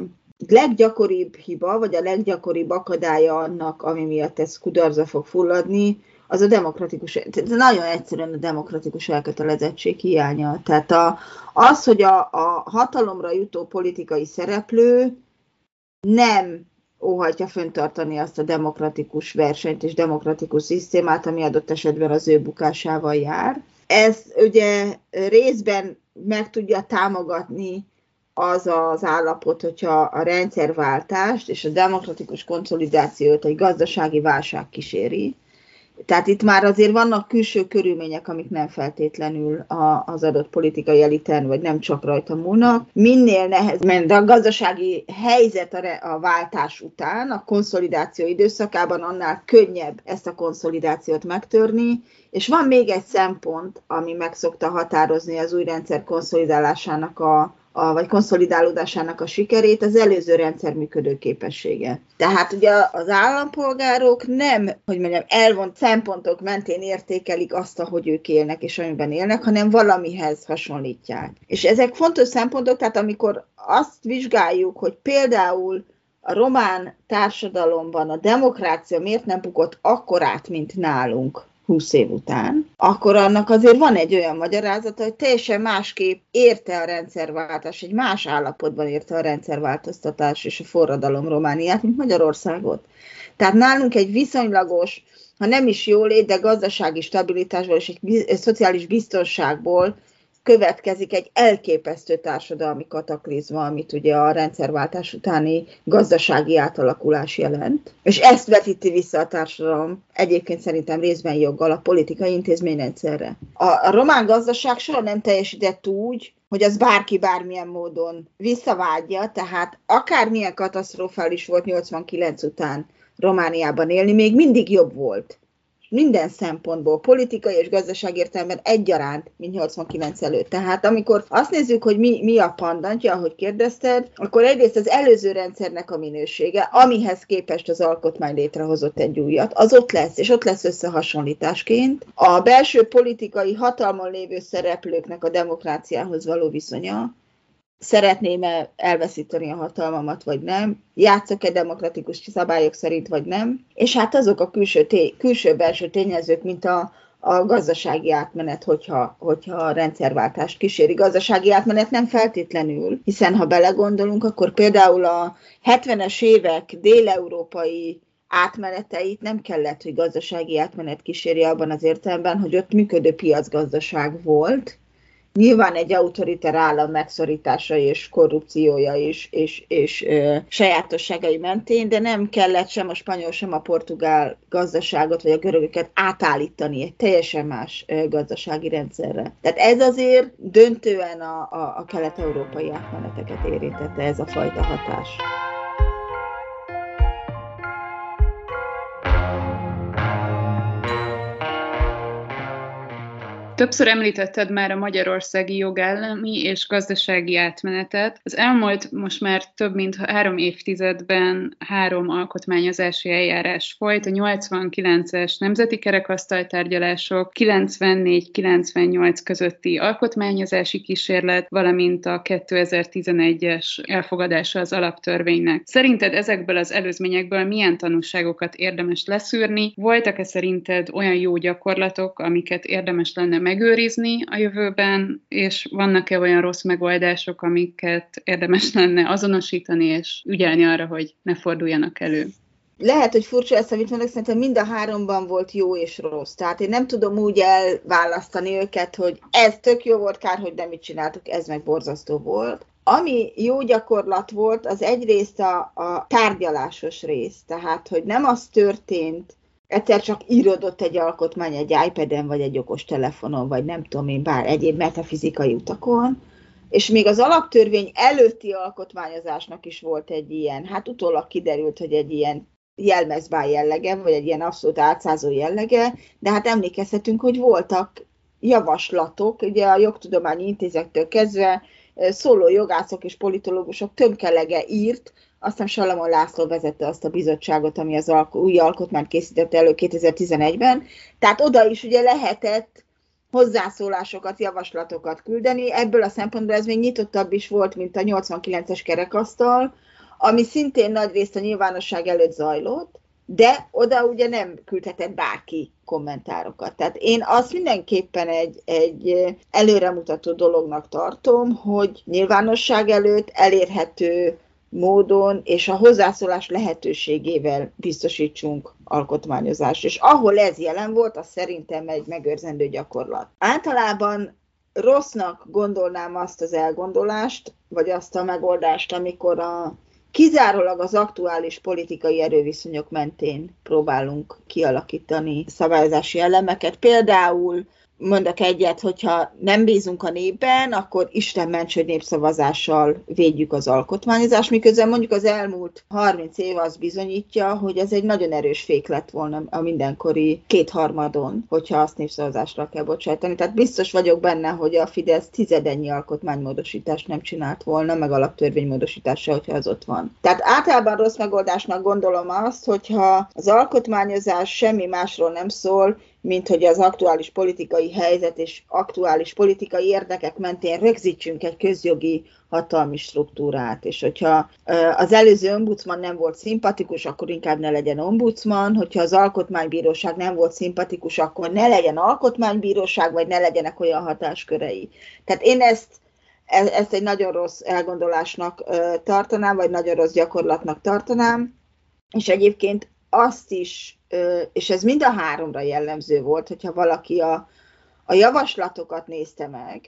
leggyakoribb hiba, vagy a leggyakoribb akadálya annak, ami miatt ez kudarca fog fulladni, az a demokratikus, nagyon egyszerűen a demokratikus elkötelezettség hiánya. Tehát a, az, hogy a, a hatalomra jutó politikai szereplő nem óhajtja fenntartani azt a demokratikus versenyt és demokratikus szisztémát, ami adott esetben az ő bukásával jár. Ez ugye részben meg tudja támogatni az az állapot, hogyha a rendszerváltást és a demokratikus konszolidációt egy gazdasági válság kíséri. Tehát itt már azért vannak külső körülmények, amik nem feltétlenül az adott politikai eliten, vagy nem csak rajta múlnak. Minél nehezebb, de a gazdasági helyzet a váltás után, a konszolidáció időszakában annál könnyebb ezt a konszolidációt megtörni. És van még egy szempont, ami meg szokta határozni az új rendszer konszolidálásának a A, vagy konszolidálódásának a sikerét, az előző rendszer működőképessége. Tehát ugye az állampolgárok nem, hogy mondjam, elvont szempontok mentén értékelik azt, ahogy ők élnek és amiben élnek, hanem valamihez hasonlítják. És ezek fontos szempontok, tehát amikor azt vizsgáljuk, hogy például a román társadalomban a demokrácia miért nem bukott akkorát, mint nálunk, húsz év után, akkor annak azért van egy olyan magyarázata, hogy teljesen másképp érte a rendszerváltás, egy más állapotban érte a rendszerváltoztatás és a forradalom Romániát, mint Magyarországot. Tehát nálunk egy viszonylagos, ha nem is jólét, de gazdasági stabilitásból és egy szociális biztonságból következik egy elképesztő társadalmi kataklizma, amit ugye a rendszerváltás utáni gazdasági átalakulás jelent. És ezt vetíti vissza a társadalom egyébként szerintem részben joggal a politikai intézményrendszerre. A, a román gazdaság soha nem teljesített úgy, hogy az bárki bármilyen módon visszavádja, tehát akármilyen katasztrofális volt nyolcvankilenc után Romániában élni, még mindig jobb volt. Minden szempontból, politikai és gazdaság értelemben egyaránt, mint nyolcvankilenc előtt. Tehát amikor azt nézzük, hogy mi, mi a pandantja, ahogy kérdezted, akkor egyrészt az előző rendszernek a minősége, amihez képest az alkotmány létrehozott egy újat, az ott lesz, és ott lesz összehasonlításként. A belső politikai hatalmon lévő szereplőknek a demokráciához való viszonya, szeretném-e elveszíteni a hatalmamat, vagy nem, játszok-e demokratikus szabályok szerint, vagy nem, és hát azok a külső, té- külső-belső tényezők, mint a, a gazdasági átmenet, hogyha, hogyha a rendszerváltást kíséri. Gazdasági átmenet nem feltétlenül, hiszen ha belegondolunk, akkor például a hetvenes évek déleurópai átmeneteit nem kellett, hogy gazdasági átmenet kísérje abban az értelemben, hogy ott működő piacgazdaság volt. Nyilván egy autoriter állam megszorítása és korrupciója is, és, és ö, sajátosságai mentén, de nem kellett sem a spanyol, sem a portugál gazdaságot, vagy a görögöket átállítani egy teljesen más ö, gazdasági rendszerre. Tehát ez azért döntően a, a, a kelet-európai átmeneteket érintette ez a fajta hatás. Többször említetted már a magyarországi jogállami és gazdasági átmenetet. Az elmúlt most már több mint három évtizedben három alkotmányozási eljárás folyt, a nyolcvankilences nemzeti kerekasztaltárgyalások, kilencvennégy-kilencvennyolc közötti alkotmányozási kísérlet, valamint a kétezer-tizenegyes elfogadása az alaptörvénynek. Szerinted ezekből az előzményekből milyen tanúságokat érdemes leszűrni? Voltak-e szerinted olyan jó gyakorlatok, amiket érdemes lenne megőrizni a jövőben, és vannak-e olyan rossz megoldások, amiket érdemes lenne azonosítani, és ügyelni arra, hogy ne forduljanak elő? Lehet, hogy furcsa lesz, amit mondok, szerintem mind a háromban volt jó és rossz. Tehát én nem tudom úgy elválasztani őket, hogy ez tök jó volt, kár, hogy nem mit csináltuk, ez meg borzasztó volt. Ami jó gyakorlat volt, az egyrészt a, a tárgyalásos rész. Tehát, hogy nem az történt, egyszer csak íródott egy alkotmány egy iPad-en, vagy egy okostelefonon, vagy nem tudom én, bár egyéb metafizikai utakon, és még az alaptörvény előtti alkotmányozásnak is volt egy ilyen, hát utólag kiderült, hogy egy ilyen jelmezbáj jellege, vagy egy ilyen abszolút átszázó jellege, de hát emlékezhetünk, hogy voltak javaslatok, ugye a jogtudományi intézettől kezdve szóló jogászok és politológusok tömkelege írt, aztán Salomon László vezette azt a bizottságot, ami az alko- új alkotmányt készítette elő kétezer-tizenegyben. Tehát oda is ugye lehetett hozzászólásokat, javaslatokat küldeni. Ebből a szempontból ez még nyitottabb is volt, mint a nyolcvankilences kerekasztal, ami szintén nagyrészt a nyilvánosság előtt zajlott, de oda ugye nem küldhetett bárki kommentárokat. Tehát én azt mindenképpen egy, egy előremutató dolognak tartom, hogy nyilvánosság előtt elérhető módon és a hozzászólás lehetőségével biztosítsunk alkotmányozást. És ahol ez jelen volt, az szerintem egy megőrzendő gyakorlat. Általában rossznak gondolnám azt az elgondolást, vagy azt a megoldást, amikor a kizárólag az aktuális politikai erőviszonyok mentén próbálunk kialakítani szabályozási elemeket. Például mondok egyet, hogyha nem bízunk a népben, akkor Isten ments, hogy népszavazással védjük az alkotmányozást, miközben mondjuk az elmúlt harminc év az bizonyítja, hogy ez egy nagyon erős fék lett volna a mindenkori kétharmadon, hogyha azt népszavazásra kell bocsátani. Tehát biztos vagyok benne, hogy a Fidesz tizedennyi alkotmánymódosítást nem csinált volna, meg alaptörvénymódosítása, hogyha az ott van. Tehát általában rossz megoldásnak gondolom azt, hogyha az alkotmányozás semmi másról nem szól, mint hogy az aktuális politikai helyzet és aktuális politikai érdekek mentén rögzítsünk egy közjogi hatalmi struktúrát. És hogyha az előző ombudsman nem volt szimpatikus, akkor inkább ne legyen ombudsman, hogyha az alkotmánybíróság nem volt szimpatikus, akkor ne legyen alkotmánybíróság, vagy ne legyenek olyan hatáskörei. Tehát én ezt, ezt egy nagyon rossz elgondolásnak tartanám, vagy nagyon rossz gyakorlatnak tartanám, és egyébként azt is, és ez mind a háromra jellemző volt, hogyha valaki a, a javaslatokat nézte meg,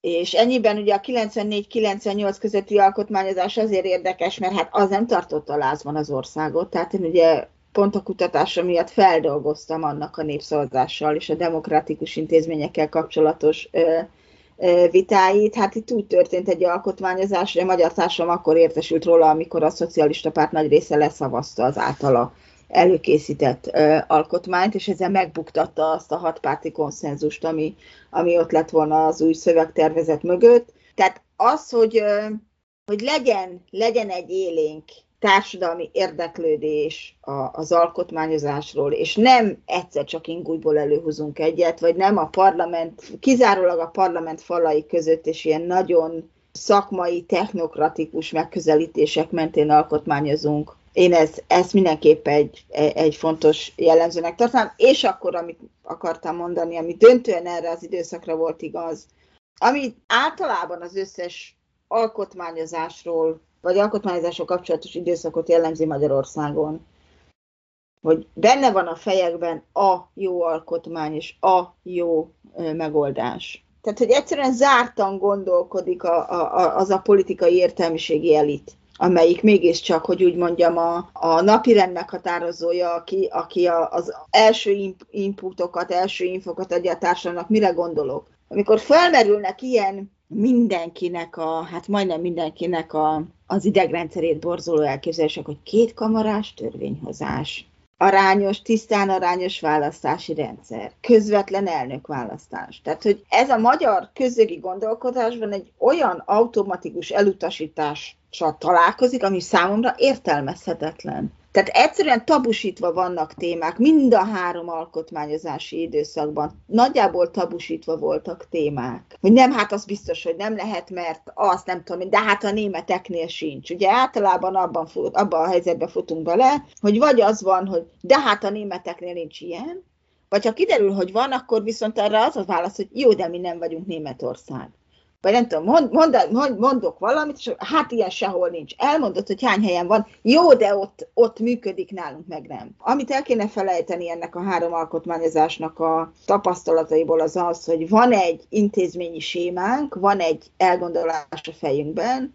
és ennyiben ugye a kilencvennégy-kilencvennyolc közötti alkotmányozás azért érdekes, mert hát az nem tartotta lázban az országot, tehát én ugye pont a kutatása miatt feldolgoztam annak a népszavazással és a demokratikus intézményekkel kapcsolatos ö, ö, vitáit. Hát itt úgy történt egy alkotmányozás, hogy a magyar társadalom akkor értesült róla, amikor a szocialista párt nagy része leszavazta az általa előkészített ö, alkotmányt, és ezzel megbuktatta azt a hatpárti konszenzust, ami, ami ott lett volna az új szövegtervezet mögött. Tehát az, hogy, ö, hogy legyen, legyen egy élénk társadalmi érdeklődés a, az alkotmányozásról, és nem egyszer csak ingújból előhúzunk egyet, vagy nem a parlament, kizárólag a parlament falai között, és ilyen nagyon szakmai, technokratikus megközelítések mentén alkotmányozunk. Én ezt, ezt mindenképp egy, egy fontos jellemzőnek tartom, és akkor, amit akartam mondani, ami döntően erre az időszakra volt igaz, ami általában az összes alkotmányozásról, vagy alkotmányozásról kapcsolatos időszakot jellemzi Magyarországon, hogy benne van a fejekben a jó alkotmány és a jó megoldás. Tehát, hogy egyszerűen zártan gondolkodik a, a, az a politikai értelmiségi elit, amelyik mégiscsak, hogy úgy mondjam, a, a napirend meghatározója, aki, aki a, az első inputokat, első infokat adja a társadalomnak, mire gondolok. Amikor felmerülnek ilyen mindenkinek, a, hát majdnem mindenkinek a, az idegrendszerét borzoló elképzelések, hogy kétkamarás törvényhozás, arányos, tisztán arányos választási rendszer, közvetlen elnökválasztás. Tehát, hogy ez a magyar közögi gondolkodásban egy olyan automatikus elutasítással találkozik, ami számomra értelmezhetetlen. Tehát egyszerűen tabusítva vannak témák, mind a három alkotmányozási időszakban nagyjából tabusítva voltak témák. Hogy nem, hát az biztos, hogy nem lehet, mert azt nem tudom, de hát a németeknél sincs. Ugye általában abban, fut, abban a helyzetben futunk bele, hogy vagy az van, hogy de hát a németeknél nincs ilyen, vagy ha kiderül, hogy van, akkor viszont erre az a válasz, hogy jó, de mi nem vagyunk Németország. Vagy nem tudom, mond, mond, mondok valamit, és hát ilyen sehol nincs. Elmondod, hogy hány helyen van, jó, de ott, ott működik, nálunk meg nem. Amit el kéne felejteni ennek a három alkotmányozásnak a tapasztalataiból az az, hogy van egy intézményi sémánk, van egy elgondolás a fejünkben,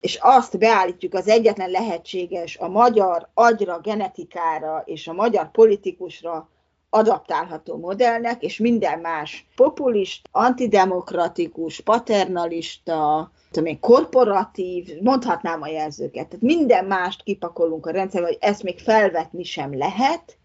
és azt beállítjuk az egyetlen lehetséges a magyar agyra, genetikára és a magyar politikusra adaptálható modellnek, és minden más populista, antidemokratikus, paternalista, tudom én, korporatív, mondhatnám a jelzőket. Tehát minden mást kipakolunk a rendszerbe, hogy ezt még felvetni sem lehet,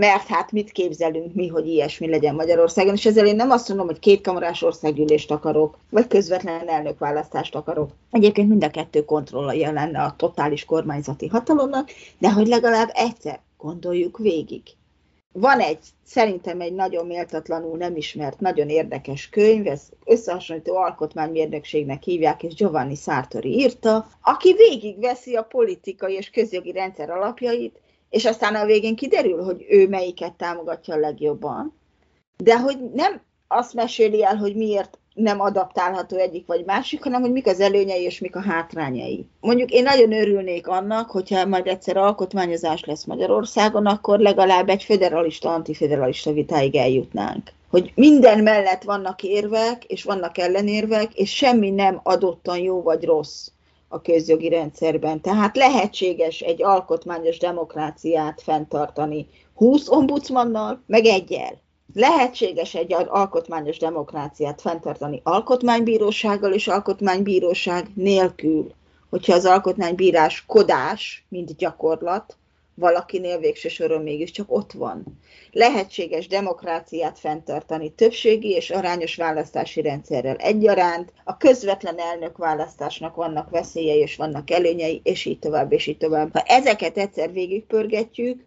mert hát mit képzelünk mi, hogy ilyesmi legyen Magyarországon, és ezzel én nem azt mondom, hogy kétkamarás országgyűlést akarok, vagy közvetlen elnökválasztást akarok. Egyébként mind a kettő kontrollja lenne a totális kormányzati hatalomnak, de hogy legalább egyszer gondoljuk végig. Van egy, szerintem egy nagyon méltatlanul nem ismert, nagyon érdekes könyv, ez összehasonlító alkotmánymérnökségnek hívják, és Giovanni Sartori írta, aki végigveszi a politikai és közjogi rendszer alapjait, és aztán a végén kiderül, hogy ő melyiket támogatja a legjobban, de hogy nem azt meséli el, hogy miért nem adaptálható egyik vagy másik, hanem hogy mik az előnyei és mik a hátrányai. Mondjuk én nagyon örülnék annak, hogyha majd egyszer alkotmányozás lesz Magyarországon, akkor legalább egy föderalista, antiföderalista vitáig eljutnánk. Hogy minden mellett vannak érvek, és vannak ellenérvek, és semmi nem adottan jó vagy rossz a közjogi rendszerben. Tehát lehetséges egy alkotmányos demokráciát fenntartani húsz ombudsmannal, meg egyel. Lehetséges egy alkotmányos demokráciát fenntartani alkotmánybírósággal és alkotmánybíróság nélkül, hogyha az alkotmánybíráskodás, mint gyakorlat, valakinél végső soron mégiscsak ott van. Lehetséges demokráciát fenntartani többségi és arányos választási rendszerrel egyaránt, a közvetlen elnökválasztásnak vannak veszélyei és vannak előnyei, és így tovább, és így tovább. Ha ezeket egyszer végigpörgetjük,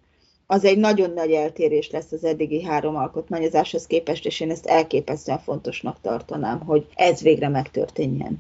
az egy nagyon nagy eltérés lesz az eddigi három alkotmányozáshoz képest, és én ezt elképesztően fontosnak tartanám, hogy ez végre megtörténjen.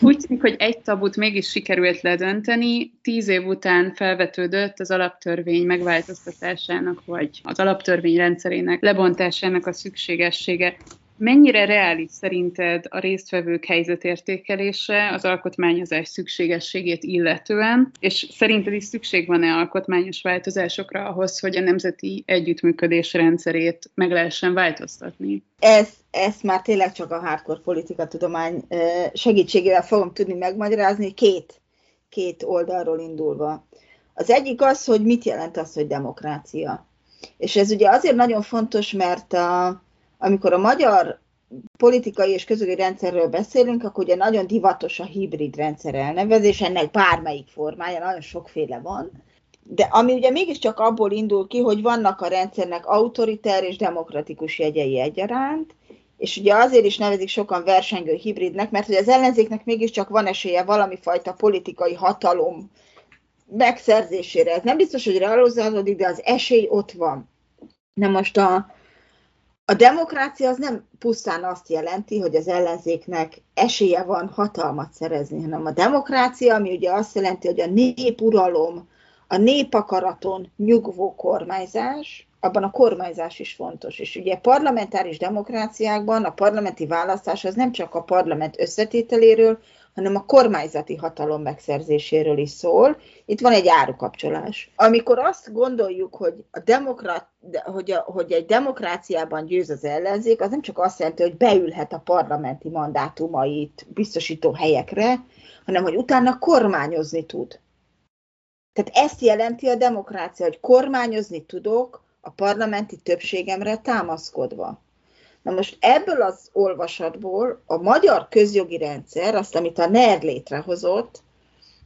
Úgy tűnik, hogy egy tabut mégis sikerült ledönteni. Tíz év után felvetődött az alaptörvény megváltoztatásának, vagy az alaptörvény rendszerének lebontásának a szükségessége. Mennyire reális szerinted a résztvevők helyzetértékelése az alkotmányozás szükségességét illetően, és szerinted is szükség van-e alkotmányos változásokra ahhoz, hogy a nemzeti együttműködés rendszerét meg lehessen változtatni? Ez, ezt már tényleg csak a hardcore politikatudomány segítségével fogom tudni megmagyarázni, két, két oldalról indulva. Az egyik az, hogy mit jelent az, hogy demokrácia. És ez ugye azért nagyon fontos, mert a... Amikor a magyar politikai és közögi rendszerről beszélünk, akkor ugye nagyon divatos a hibrid rendszer elnevezés, ennek bármelyik formája, nagyon sokféle van. De ami ugye mégiscsak abból indul ki, hogy vannak a rendszernek autoriter és demokratikus jegyei egyaránt, és ugye azért is nevezik sokan versengő hibridnek, mert hogy az ellenzéknek mégiscsak van esélye valami fajta politikai hatalom megszerzésére. Ez nem biztos, hogy realizálódik, de az esély ott van. Na most a A demokrácia az nem pusztán azt jelenti, hogy az ellenzéknek esélye van hatalmat szerezni, hanem a demokrácia, ami ugye azt jelenti, hogy a népuralom, a népakaraton nyugvó kormányzás, abban a kormányzás is fontos. És ugye parlamentáris demokráciákban a parlamenti választás az nem csak a parlament összetételéről, hanem a kormányzati hatalom megszerzéséről is szól. Itt van egy árukapcsolás. Amikor azt gondoljuk, hogy, a demokrat, hogy, a, hogy egy demokráciában győz az ellenzék, az nem csak azt jelenti, hogy beülhet a parlamenti mandátumait biztosító helyekre, hanem hogy utána kormányozni tud. Tehát ezt jelenti a demokrácia, hogy kormányozni tudok a parlamenti többségemre támaszkodva. Na most ebből az olvasatból a magyar közjogi rendszer, azt, amit a NER létrehozott,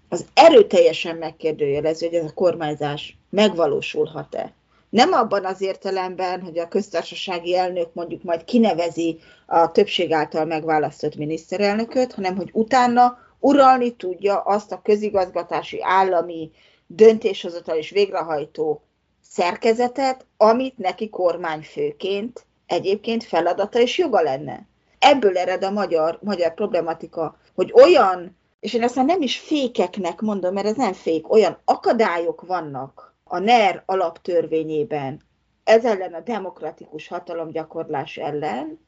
az erőteljesen megkérdőjelező, hogy ez a kormányzás megvalósulhat-e. Nem abban az értelemben, hogy a köztársasági elnök mondjuk majd kinevezi a többség által megválasztott miniszterelnököt, hanem hogy utána uralni tudja azt a közigazgatási állami döntéshozatal és végrehajtó szerkezetet, amit neki kormányfőként egyébként feladata és joga lenne. Ebből ered a magyar, magyar problematika, hogy olyan, és én ezt már nem is fékeknek mondom, mert ez nem fék, olyan akadályok vannak a NER alaptörvényében, ez ellen a demokratikus hatalomgyakorlás ellen,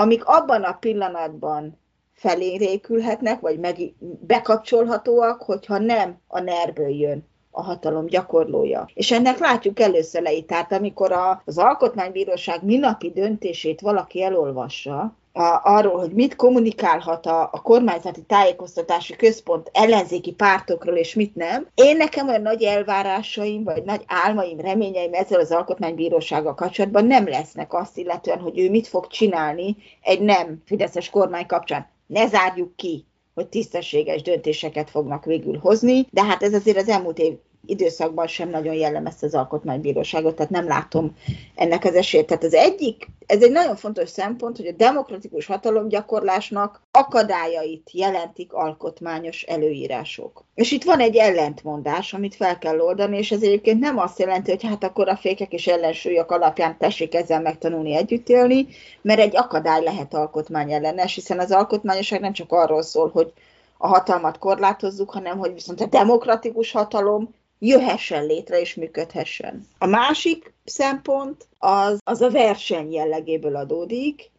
amik abban a pillanatban felérékülhetnek, vagy meg, bekapcsolhatóak, hogyha nem a NER-ből jön a hatalom gyakorlója. És ennek látjuk előszöreit, tehát amikor a, az Alkotmánybíróság minapi döntését valaki elolvassa, a, arról, hogy mit kommunikálhat a, a kormányzati tájékoztatási központ ellenzéki pártokról, és mit nem. Én nekem olyan nagy elvárásaim, vagy nagy álmaim, reményeim ezzel az Alkotmánybírósággal kapcsolatban nem lesznek azt illetően, hogy ő mit fog csinálni egy nem fideszes kormány kapcsán. Ne zárjuk ki, hogy tisztességes döntéseket fognak végül hozni, de hát ez azért az elmúlt év időszakban sem nagyon jellemezte az Alkotmánybíróságot, tehát nem látom ennek az esélyt. Tehát az egyik, ez egy nagyon fontos szempont, hogy a demokratikus hatalomgyakorlásnak akadályait jelentik alkotmányos előírások. És itt van egy ellentmondás, amit fel kell oldani, és ez egyébként nem azt jelenti, hogy hát akkor a fékek és ellensúlyok alapján tessék ezzel megtanulni együtt élni, mert egy akadály lehet alkotmány ellenes, hiszen az alkotmányosság nem csak arról szól, hogy a hatalmat korlátozzuk, hanem hogy viszont a demokratikus hatalom jöhessen létre és működhessen. A másik szempont az, az a verseny jellegéből adódik.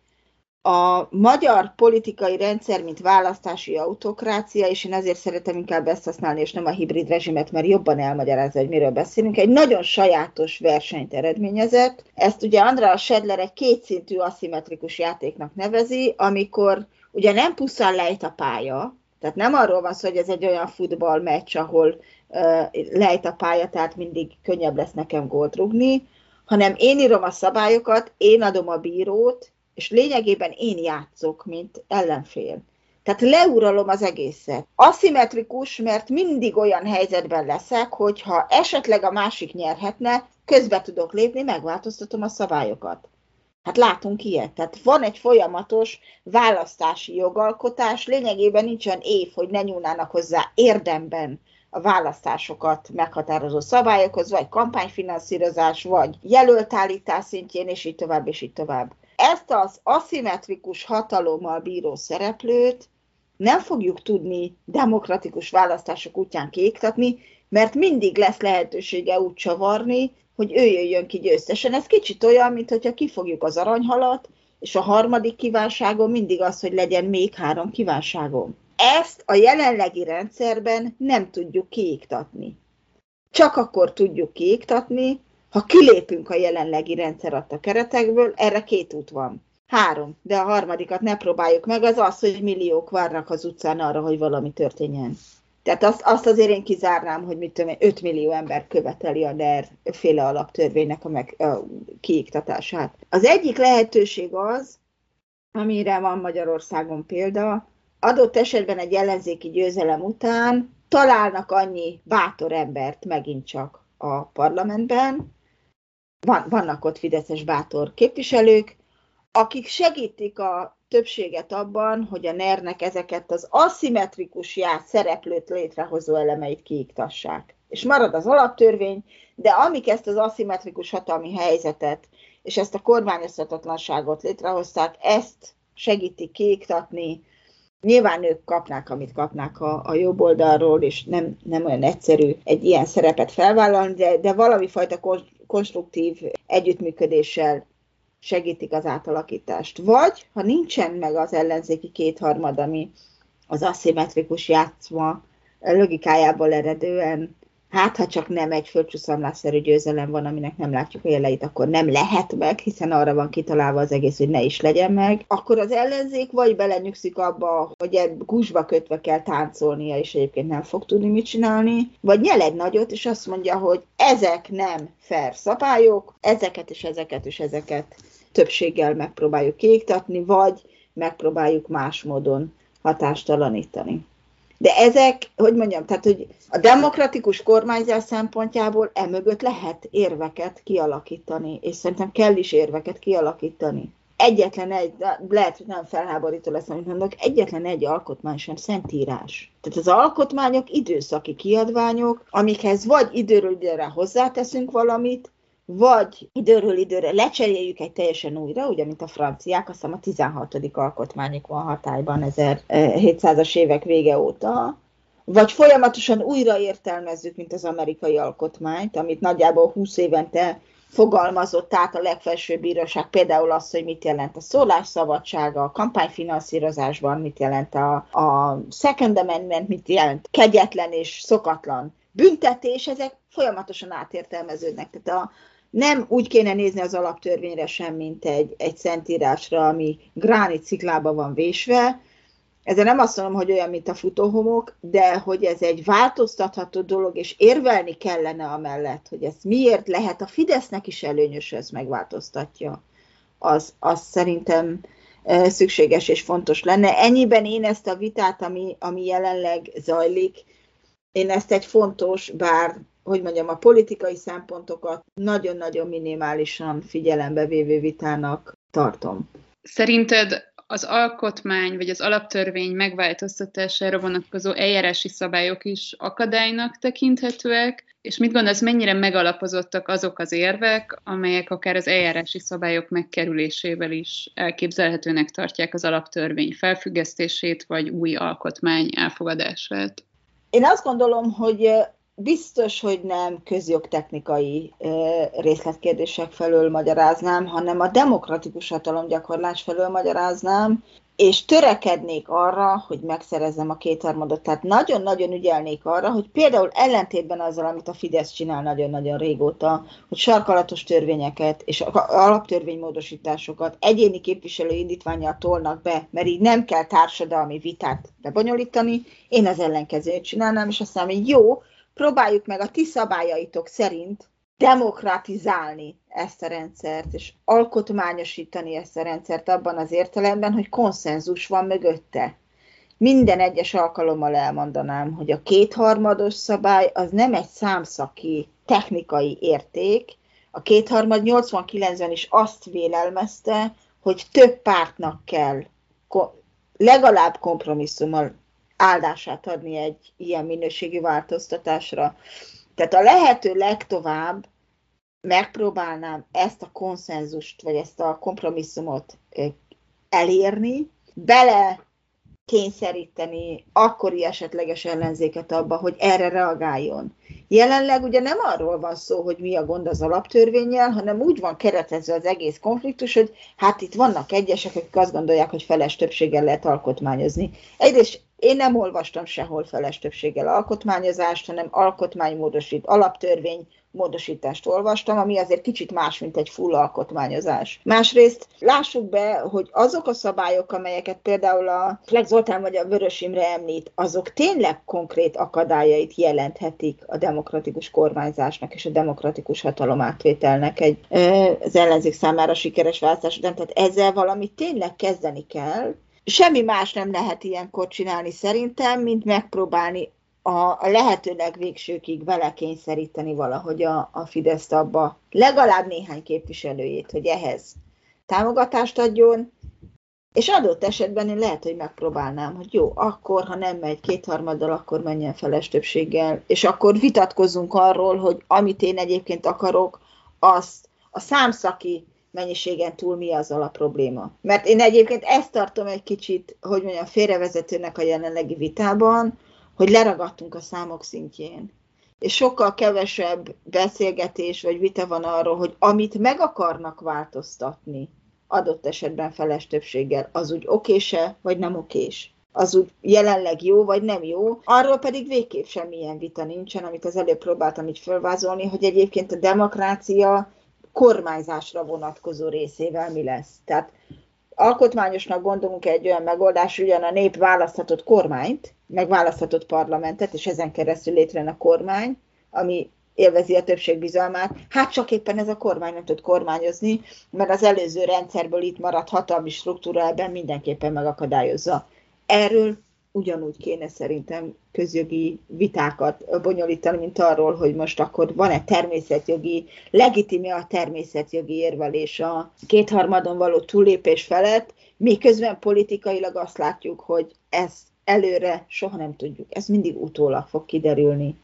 A magyar politikai rendszer, mint választási autokrácia, és én ezért szeretem inkább ezt használni, és nem a hibrid rezsimet, mert jobban elmagyarázza, hogy miről beszélünk, egy nagyon sajátos versenyt eredményezett. Ezt ugye András Sedlere egy kétszintű aszimmetrikus játéknak nevezi, amikor ugye nem pusztán lejt a pálya, tehát nem arról van szó, hogy ez egy olyan futballmeccs, ahol lejt a pálya, tehát mindig könnyebb lesz nekem gólt rúgni, hanem én írom a szabályokat, én adom a bírót, és lényegében én játszok, mint ellenfél. Tehát leuralom az egészet. Aszimmetrikus, mert mindig olyan helyzetben leszek, hogyha esetleg a másik nyerhetne, közbe tudok lépni, megváltoztatom a szabályokat. Hát látunk ilyet. Tehát van egy folyamatos választási jogalkotás, lényegében nincs olyan év, hogy ne nyúlnának hozzá érdemben a választásokat meghatározó szabályokhoz, vagy kampányfinanszírozás, vagy jelöltállítás szintjén, és így tovább, és így tovább. Ezt az aszimmetrikus hatalommal bíró szereplőt nem fogjuk tudni demokratikus választások útján kiiktatni, mert mindig lesz lehetősége úgy csavarni, hogy ő jöjjön ki győztesen. Ez kicsit olyan, mintha kifogjuk az aranyhalat, és a harmadik kívánságom mindig az, hogy legyen még három kívánságom. Ezt a jelenlegi rendszerben nem tudjuk kiiktatni. Csak akkor tudjuk kiiktatni, ha kilépünk a jelenlegi rendszer adta keretekből, erre két út van. Három, de a harmadikat ne próbáljuk meg, az az, hogy milliók várnak az utcán arra, hogy valami történjen. Tehát azt, azt azért én kizárnám, hogy mit tudom én, öt millió ember követeli a NER-féle alaptörvénynek a, meg, a kiiktatását. Az egyik lehetőség az, amire van Magyarországon példa, adott esetben egy ellenzéki győzelem után találnak annyi bátor embert megint csak a parlamentben, van, vannak ott fideszes bátor képviselők, akik segítik a többséget abban, hogy a nernek ezeket az aszimmetrikus ját szereplőt létrehozó elemeit kiiktassák. És marad az alaptörvény, de amik ezt az aszimmetrikus hatalmi helyzetet és ezt a kormányozhatatlanságot létrehozták, ezt segíti kiiktatni. Nyilván ők kapnák, amit kapnák a, a jobb oldalról, és nem, nem olyan egyszerű egy ilyen szerepet felvállalni, de, de valami fajta konstruktív együttműködéssel segítik az átalakítást. Vagy, ha nincsen meg az ellenzéki kétharmad, ami az aszimmetrikus játszma logikájából eredően, hát ha csak nem egy földcsuszamlásszerű győzelem van, aminek nem látjuk a jeleit, akkor nem lehet meg, hiszen arra van kitalálva az egész, hogy ne is legyen meg. Akkor az ellenzék vagy belenyugszik abba, hogy gúzsba kötve kell táncolnia, és egyébként nem fog tudni mit csinálni, vagy nyel egy nagyot, és azt mondja, hogy ezek nem fair szabályok, ezeket és ezeket és ezeket többséggel megpróbáljuk kiiktatni, vagy megpróbáljuk más módon hatástalanítani. De ezek, hogy mondjam, tehát, hogy a demokratikus kormányzás szempontjából emögött lehet érveket kialakítani, és szerintem kell is érveket kialakítani. Egyetlen egy, lehet, hogy nem felháborító lesz, amit mondok, egyetlen egy alkotmány sem szentírás. Tehát az alkotmányok időszaki kiadványok, amikhez vagy időről időre hozzáteszünk valamit, vagy időről időre lecseréljük egy teljesen újra, ugye, mint a franciák, azt hiszem a tizenhatodik alkotmányuk van hatályban ezerhétszázas évek vége óta, vagy folyamatosan újra értelmezzük, mint az amerikai alkotmányt, amit nagyjából húsz évente fogalmazott át a legfelsőbb bíróság, például az, hogy mit jelent a szólásszabadsága, a kampányfinanszírozásban mit jelent a, a Second Amendment, mit jelent kegyetlen és szokatlan büntetés, ezek folyamatosan átértelmeződnek. Tehát a nem úgy kéne nézni az alaptörvényre sem, mint egy, egy szentírásra, ami gránit sziklába van vésve. Ezzel nem azt mondom, hogy olyan, mint a futóhomok, de hogy ez egy változtatható dolog, és érvelni kellene amellett, hogy ez miért lehet a Fidesznek is előnyös, ez megváltoztatja. Az, az szerintem szükséges és fontos lenne. Ennyiben én ezt a vitát, ami, ami jelenleg zajlik, én ezt egy fontos, bár hogy mondjam, a politikai szempontokat nagyon-nagyon minimálisan figyelembe vévő vitának tartom. Szerinted az alkotmány vagy az alaptörvény megváltoztatására vonatkozó eljárási szabályok is akadálynak tekinthetőek, és mit gondolsz, mennyire megalapozottak azok az érvek, amelyek akár az eljárási szabályok megkerülésével is elképzelhetőnek tartják az alaptörvény felfüggesztését vagy új alkotmány elfogadását? Én azt gondolom, hogy biztos, hogy nem közjogtechnikai részletkérdések felől magyaráznám, hanem a demokratikus hatalomgyakorlás felől magyaráznám, és törekednék arra, hogy megszerezzem a kétharmadot. Tehát nagyon-nagyon ügyelnék arra, hogy például ellentétben azzal, amit a Fidesz csinál nagyon-nagyon régóta, hogy sarkalatos törvényeket és alaptörvénymódosításokat egyéni képviselő indítvánnyal tolnak be, mert így nem kell társadalmi vitát bebonyolítani. Én az ellenkezőt csinálnám, és aztán így jó, próbáljuk meg a ti szabályaitok szerint demokratizálni ezt a rendszert, és alkotmányosítani ezt a rendszert abban az értelemben, hogy konszenzus van mögötte. Minden egyes alkalommal elmondanám, hogy a kétharmados szabály az nem egy számszaki technikai érték. A kétharmad nyolcvankilencben is azt vélelmezte, hogy több pártnak kell legalább kompromisszummal áldását adni egy ilyen minőségű változtatásra. Tehát a lehető legtovább megpróbálnám ezt a konszenzust, vagy ezt a kompromisszumot elérni, bele kényszeríteni akkori esetleges ellenzéket abba, hogy erre reagáljon. Jelenleg ugye nem arról van szó, hogy mi a gond az alaptörvénnyel, hanem úgy van keretezve az egész konfliktus, hogy hát itt vannak egyesek, akik azt gondolják, hogy feles többséggel lehet alkotmányozni. Egyrészt én nem olvastam sehol feles többséggel alkotmányozást, hanem alkotmánymódosít, alaptörvény módosítást olvastam, ami azért kicsit más, mint egy full alkotmányozás. Másrészt lássuk be, hogy azok a szabályok, amelyeket például a Fleck Zoltán vagy a Vörös Imre említ, azok tényleg konkrét akadályait jelenthetik a demokratikus kormányzásnak és a demokratikus hatalomátvételnek egy, az ellenzék számára sikeres választás után. Tehát ezzel valamit tényleg kezdeni kell. Semmi más nem lehet ilyenkor csinálni szerintem, mint megpróbálni a lehetőleg végsőkig belekényszeríteni valahogy a, a Fideszt abba, legalább néhány képviselőjét, hogy ehhez támogatást adjon, és adott esetben én lehet, hogy megpróbálnám, hogy jó, akkor, ha nem megy kétharmaddal, akkor menjen feles többséggel, és akkor vitatkozzunk arról, hogy amit én egyébként akarok, azt a számszaki mennyiségen túl mi azzal a probléma. Mert én egyébként ezt tartom egy kicsit, hogy mondjam, félrevezetőnek a jelenlegi vitában, hogy leragadtunk a számok szintjén. És sokkal kevesebb beszélgetés vagy vita van arról, hogy amit meg akarnak változtatni, adott esetben feles többséggel, az úgy okése, vagy nem okés. Az úgy jelenleg jó, vagy nem jó. Arról pedig végképp semmilyen vita nincsen, amit az előbb próbáltam így felvázolni, hogy egyébként a demokrácia kormányzásra vonatkozó részével mi lesz. Tehát alkotmányosnak gondolunk egy olyan megoldás, ugyan a nép választhatott kormányt, meg választhatott parlamentet, és ezen keresztül létrejön a kormány, ami élvezi a többség bizalmát. Hát csak éppen ez a kormány nem tud kormányozni, mert az előző rendszerből itt maradt hatalmi struktúra ebben mindenképpen megakadályozza. Erről ugyanúgy kéne szerintem közjogi vitákat bonyolítani, mint arról, hogy most akkor van-e természetjogi, legitim-e a természetjogi érvelés a kétharmadon való túllépés felett, miközben politikailag azt látjuk, hogy ezt előre soha nem tudjuk. Ez mindig utólag fog kiderülni.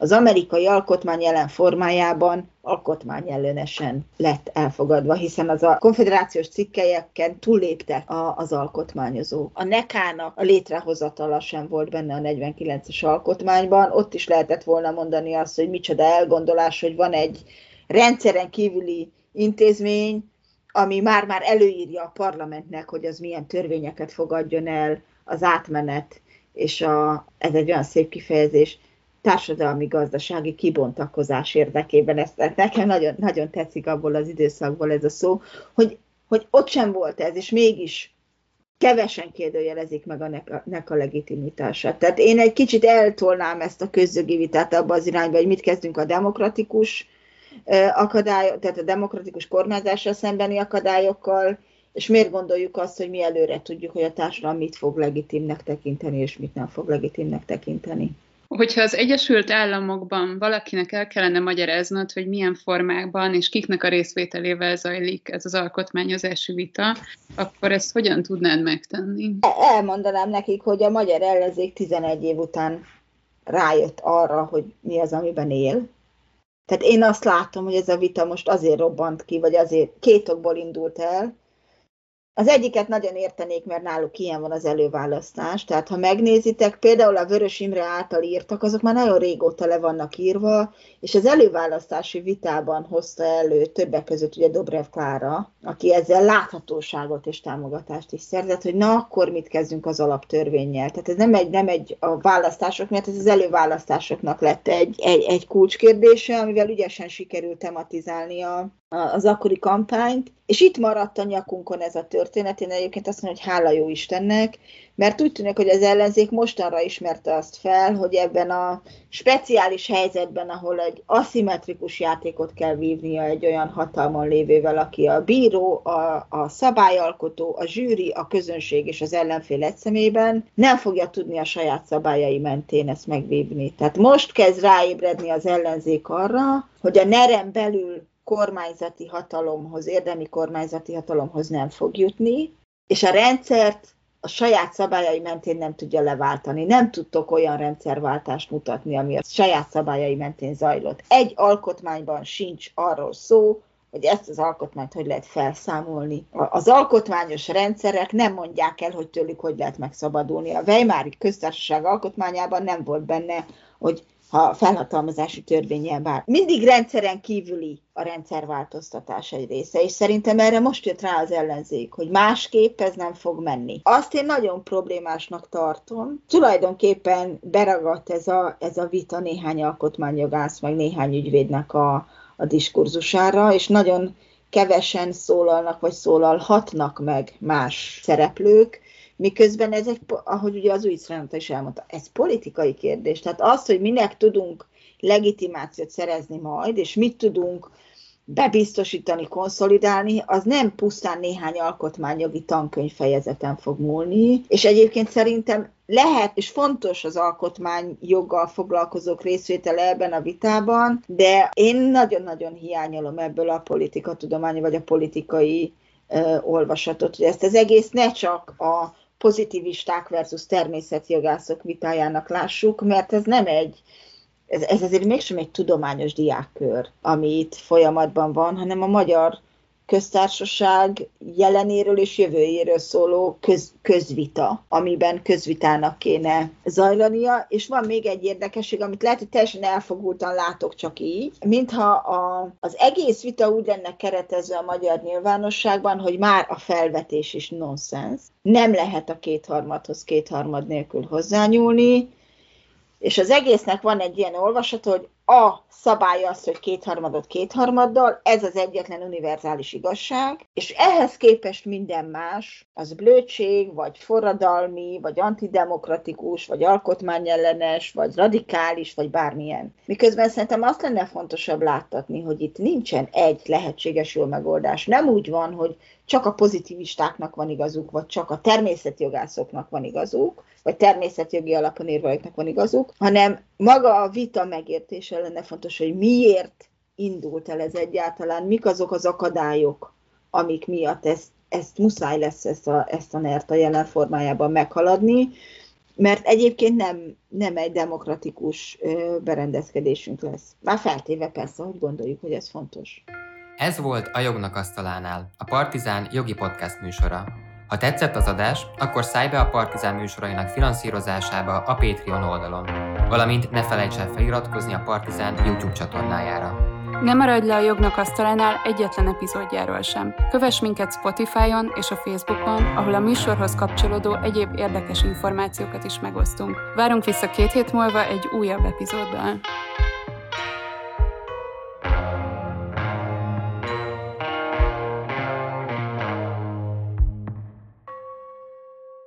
Az amerikai alkotmány jelen formájában alkotmányellenesen lett elfogadva, hiszen az a konfederációs cikkelyeken túlléptek a, az alkotmányozó. A nekának a létrehozatala sem volt benne a negyvenkilences alkotmányban, ott is lehetett volna mondani azt, hogy micsoda elgondolás, hogy van egy rendszeren kívüli intézmény, ami már-már előírja a parlamentnek, hogy az milyen törvényeket fogadjon el, az átmenet, és a, ez egy olyan szép kifejezés, társadalmi-gazdasági kibontakozás érdekében. Ez nekem nagyon, nagyon tetszik abból az időszakból ez a szó, hogy, hogy ott sem volt ez, és mégis kevesen kérdőjelezik meg a nek, a, nek a legitimitását. Tehát én egy kicsit eltolnám ezt a közjogi vitát abba az irányba, hogy mit kezdünk a demokratikus akadály, tehát a demokratikus kormányzással szembeni akadályokkal, és miért gondoljuk azt, hogy mi előre tudjuk, hogy a társadalom mit fog legitimnek tekinteni, és mit nem fog legitimnek tekinteni. Hogyha az Egyesült Államokban valakinek el kellene magyaráznod, hogy milyen formákban és kiknek a részvételével zajlik ez az alkotmányozási vita, akkor ezt hogyan tudnád megtenni? Elmondanám nekik, hogy a magyar ellenzék tizenegy év után rájött arra, hogy mi az, amiben él. Tehát én azt látom, hogy ez a vita most azért robbant ki, vagy azért két okból indult el. Az egyiket nagyon értenék, mert náluk ilyen van az előválasztás. Tehát ha megnézitek, például a Vörös Imre által írtak, azok már nagyon régóta le vannak írva, és az előválasztási vitában hozta elő többek között ugye Dobrev Klára, aki ezzel láthatóságot és támogatást is szerzett, hogy na akkor mit kezdünk az alaptörvénnyel. Tehát ez nem egy, nem egy a választások, mert ez az előválasztásoknak lett egy, egy, egy kulcskérdése, amivel ügyesen sikerült tematizálni a, a, az akkori kampányt. És itt maradt a nyakunkon ez a történet, én egyébként azt mondom, hogy hála jó Istennek, mert úgy tűnik, hogy az ellenzék mostanra ismerte azt fel, hogy ebben a speciális helyzetben, ahol egy aszimmetrikus játékot kell vívnia egy olyan hatalmon lévővel, aki a bíró, a, a szabályalkotó, a zsűri, a közönség és az ellenfél egy szemében, nem fogja tudni a saját szabályai mentén ezt megvívni. Tehát most kezd ráébredni az ellenzék arra, hogy a neren belül kormányzati hatalomhoz, érdemi kormányzati hatalomhoz nem fog jutni, és a rendszert a saját szabályai mentén nem tudja leváltani. Nem tudtok olyan rendszerváltást mutatni, ami a saját szabályai mentén zajlott. Egy alkotmányban sincs arról szó, hogy ezt az alkotmányt hogy lehet felszámolni. Az alkotmányos rendszerek nem mondják el, hogy tőlük hogy lehet megszabadulni. A Weimári Köztársaság alkotmányában nem volt benne, hogy ha felhatalmazási törvényen bár. Mindig rendszeren kívüli a rendszerváltoztatás egy része, és szerintem erre most jött rá az ellenzék, hogy másképp ez nem fog menni. Azt én nagyon problémásnak tartom. Tulajdonképpen beragadt ez a, ez a vita néhány alkotmányjogász, meg néhány ügyvédnek a, a diskurzusára, és nagyon kevesen szólalnak, vagy szólalhatnak meg más szereplők, miközben ez egy, ahogy ugye az új Szerenta is elmondta, ez politikai kérdés. Tehát az, hogy minek tudunk legitimációt szerezni majd, és mit tudunk bebiztosítani, konszolidálni, az nem pusztán néhány alkotmányjogi tankönyv fejezeten fog múlni. És egyébként szerintem lehet, és fontos az alkotmányjoggal foglalkozók részvétele ebben a vitában, de én nagyon-nagyon hiányolom ebből a politikatudományi, vagy a politikai ö, olvasatot, hogy ezt az egész ne csak a pozitivisták versus természetjogászok vitájának lássuk, mert ez nem egy, ez, ez azért mégsem egy tudományos diákkör, ami itt folyamatban van, hanem a magyar köztársaság jelenéről és jövőjéről szóló köz, közvita, amiben közvitának kéne zajlania, és van még egy érdekesség, amit lehet, hogy teljesen elfogultan látok csak így, mintha a, az egész vita úgy lenne keretezve a magyar nyilvánosságban, hogy már a felvetés is nonsens, nem lehet a kétharmadhoz kétharmad nélkül hozzányúlni, és az egésznek van egy ilyen olvasata, hogy a szabály az, hogy kétharmadot kétharmaddal, ez az egyetlen univerzális igazság, és ehhez képest minden más, az blödség, vagy forradalmi, vagy antidemokratikus, vagy alkotmányellenes, vagy radikális, vagy bármilyen. Miközben szerintem azt lenne fontosabb láttatni, hogy itt nincsen egy lehetséges jó megoldás. Nem úgy van, hogy csak a pozitivistáknak van igazuk, vagy csak a természetjogászoknak van igazuk, vagy természetjogi alapon érvelőknek van igazuk, hanem maga a vita megértése lenne fontos, hogy miért indult el ez egyáltalán, mik azok az akadályok, amik miatt ezt, ezt muszáj lesz ezt a, ezt a nert a jelen formájában meghaladni, mert egyébként nem, nem egy demokratikus berendezkedésünk lesz. Már feltéve persze, hogy gondoljuk, hogy ez fontos. Ez volt a Jognak Asztalánál, a Partizán jogi podcast műsora. Ha tetszett az adás, akkor szállj be a Partizán műsorainak finanszírozásába a Patreon oldalon, valamint ne felejts el feliratkozni a Partizán YouTube csatornájára. Ne maradj le a Jognak Asztalánál egyetlen epizódjáról sem. Kövess minket Spotify-on és a Facebookon, ahol a műsorhoz kapcsolódó egyéb érdekes információkat is megosztunk. Várunk vissza két hét múlva egy újabb epizóddal.